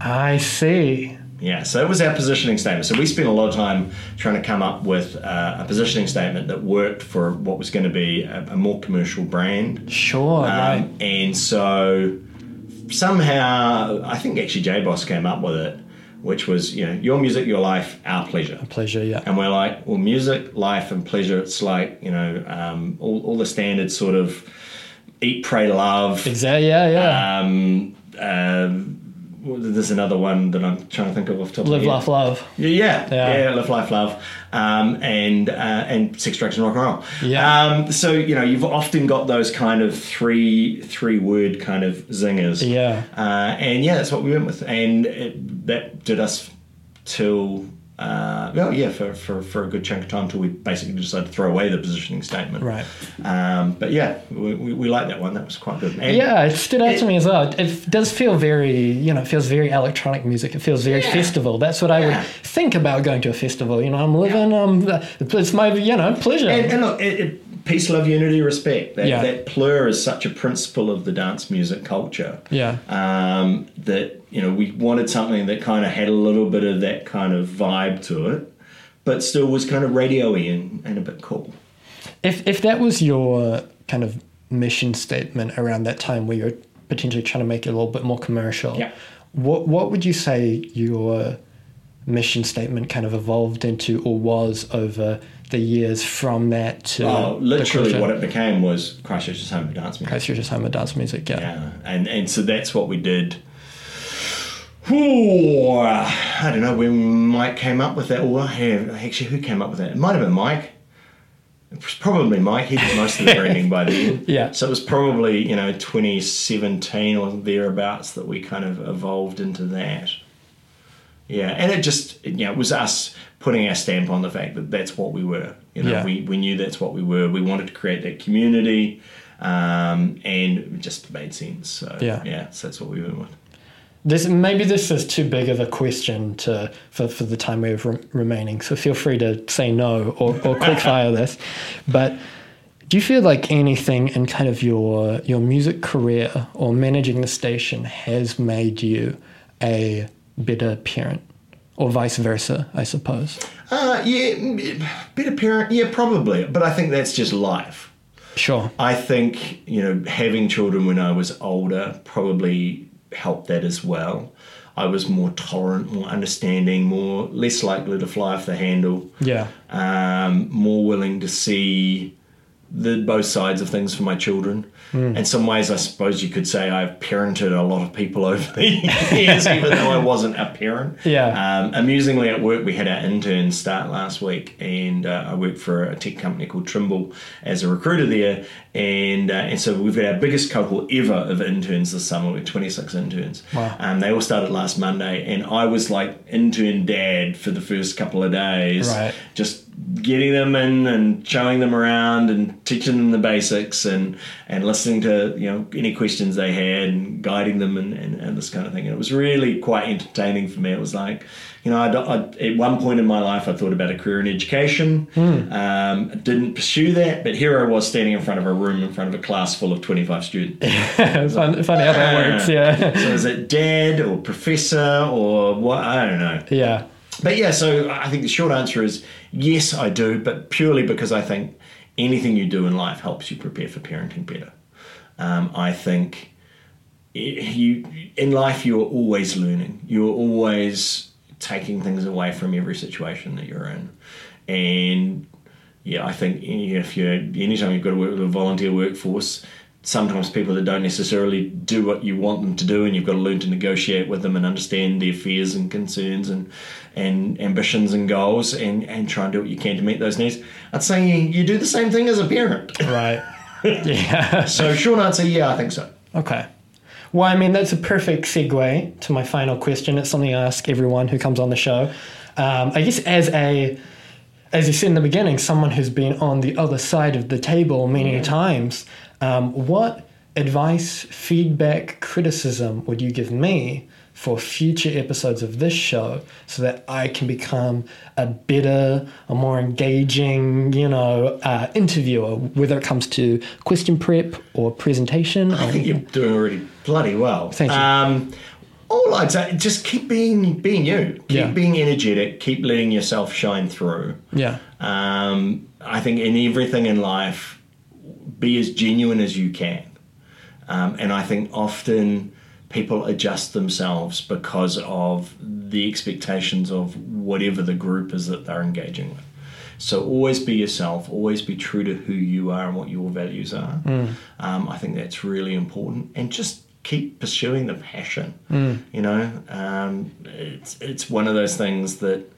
I see. Yeah, so it was our positioning statement. So we spent a lot of time trying to come up with a positioning statement that worked for what was going to be a more commercial brand. Sure. Right. And so somehow, I think actually J-Boss came up with it, which was, your music, your life, our pleasure. Our pleasure, yeah. And we're like, well, music, life, and pleasure, it's like, all the standard sort of eat, pray, love. Exactly, yeah. there's another one that I'm trying to think of off the top of my head. Live, Laugh, Love. Yeah, Live, Laugh, Love, and Sex, Drugs and Rock and Roll. Yeah. So, you know, you've often got those kind of three-word kind of zingers. Yeah. And, yeah, that's what we went with. And that did us till... for a good chunk of time till we basically decided to throw away the positioning statement. Right. But yeah, we liked that one. That was quite good. And yeah, it stood out to me as well. It does feel very, it feels very electronic music. It feels very festival. That's what I would think about going to a festival. I'm living. It's my pleasure. And look, peace, love, unity, respect. That plur is such a principle of the dance music culture. Yeah. That. We wanted something that kind of had a little bit of that kind of vibe to it, but still was kind of radio-y and a bit cool. If that was your kind of mission statement around that time where you're potentially trying to make it a little bit more commercial, what would you say your mission statement kind of evolved into or was over the years from that to... Well, literally what it became was Christchurch's Home of Dance Music. Christchurch's Home of Dance Music, yeah. And so that's what we did... Ooh, I don't know when Mike came up with that. Actually, who came up with that? It might have been Mike. It was probably Mike. He did most of the branding by then. Yeah. So it was probably, 2017 or thereabouts that we kind of evolved into that. Yeah, and it just, it was us putting our stamp on the fact that that's what we were. We knew that's what we were. We wanted to create that community, and it just made sense. So, so that's what we went with. This is too big of a question for the time we have remaining, so feel free to say no or quickfire this. But do you feel like anything in kind of your music career or managing the station has made you a better parent, or vice versa, I suppose? Better parent, yeah, probably. But I think that's just life. Sure. I think, having children when I was older probably... helped that as well. I was more tolerant, more understanding, less likely to fly off the handle. Yeah. More willing to see both sides of things for my children. In some ways, I suppose you could say I've parented a lot of people over the years, even though I wasn't a parent. Yeah. Amusingly, at work, we had our intern start last week, and I worked for a tech company called Trimble as a recruiter there, and so we've got our biggest cohort ever of interns this summer. We've 26 interns. Wow. They all started last Monday, and I was like intern dad for the first couple of days. Right. Just getting them in and showing them around and teaching them the basics and listening to any questions they had and guiding them and this kind of thing. And it was really quite entertaining for me. It was like, at one point in my life I thought about a career in education. Didn't pursue that, but here I was standing in front of a room in front of a class full of 25 students. It's funny how that works, yeah. So is it dad or professor or what? I don't know. Yeah. But yeah, so I think the short answer is yes, I do, but purely because I think anything you do in life helps you prepare for parenting better. I think in life you're always learning. You're always taking things away from every situation that you're in. And yeah, I think anytime you've got to work with a volunteer workforce, sometimes people that don't necessarily do what you want them to do, and you've got to learn to negotiate with them and understand their fears and concerns and ambitions and goals and try and do what you can to meet those needs. I'd say you do the same thing as a parent. Right. Yeah. So short answer, yeah, I think so. Okay. Well, that's a perfect segue to my final question. It's something I ask everyone who comes on the show. I guess as you said in the beginning, someone who's been on the other side of the table many times... what advice, feedback, criticism would you give me for future episodes of this show so that I can become a better, a more engaging, interviewer, whether it comes to question prep or presentation? I think you're doing already bloody well. Thank you. All I'd say, just keep being you. Keep being energetic. Keep letting yourself shine through. Yeah. I think in everything in life, be as genuine as you can. And I think often people adjust themselves because of the expectations of whatever the group is that they're engaging with. So always be yourself, always be true to who you are and what your values are. I think that's really important. And just keep pursuing the passion. You know, it's one of those things that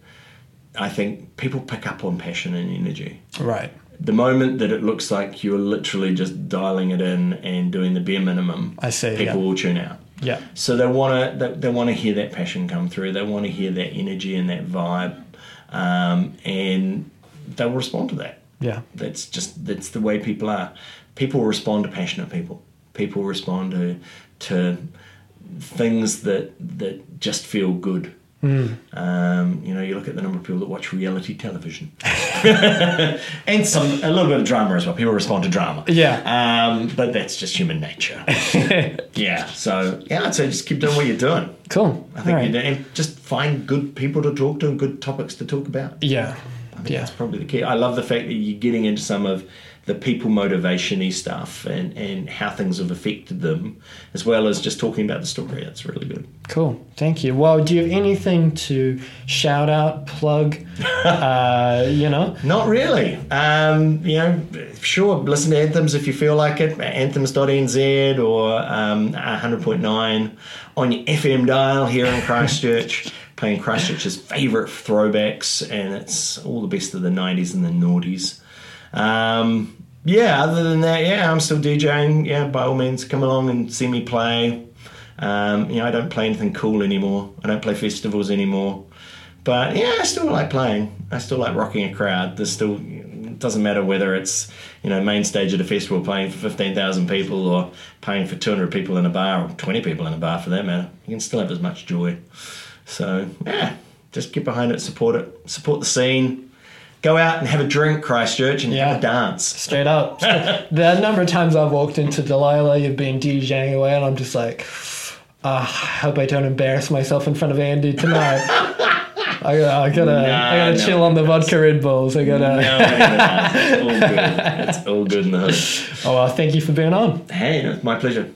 I think people pick up on passion and energy. Right. The moment that it looks like you're literally just dialing it in and doing the bare minimum, people will tune out. Yeah. So they want to hear that passion come through. They want to hear that energy and that vibe, and they'll respond to that. Yeah. That's the way people are. People respond to passionate people. People respond to things that just feel good. You know, you look at the number of people that watch reality television, and a little bit of drama as well. People respond to drama, but that's just human nature. I'd say just keep doing what you're doing. Cool. I think you do, and just find good people to talk to and good topics to talk about. I think that's probably the key. I love the fact that you're getting into some of the people motivation-y stuff and how things have affected them, as well as just talking about the story. That's really good. Cool. Thank you. Well, do you have anything to shout out, plug, you know? Not really. Sure, listen to Anthems if you feel like it, anthems.nz or 100.9 on your FM dial here in Christchurch. Playing Christchurch's favourite throwbacks, and it's all the best of the 90s and the noughties. Other than that, I'm still DJing. By all means, come along and see me play. I don't play anything cool anymore. I don't play festivals anymore. But, I still like playing. I still like rocking a crowd. It doesn't matter whether it's, main stage at a festival playing for 15,000 people or playing for 200 people in a bar or 20 people in a bar for that matter. You can still have as much joy. So, just get behind it, support it, support the scene. Go out and have a drink, Christchurch, and have a dance. Straight up. The number of times I've walked into Delilah, you've been DJing away, and I'm just like, I hope I don't embarrass myself in front of Andy tonight. I gotta chill on the vodka Red Bulls. It's all good. It's all good in the hood. Oh, well, thank you for being on. Hey, it's my pleasure.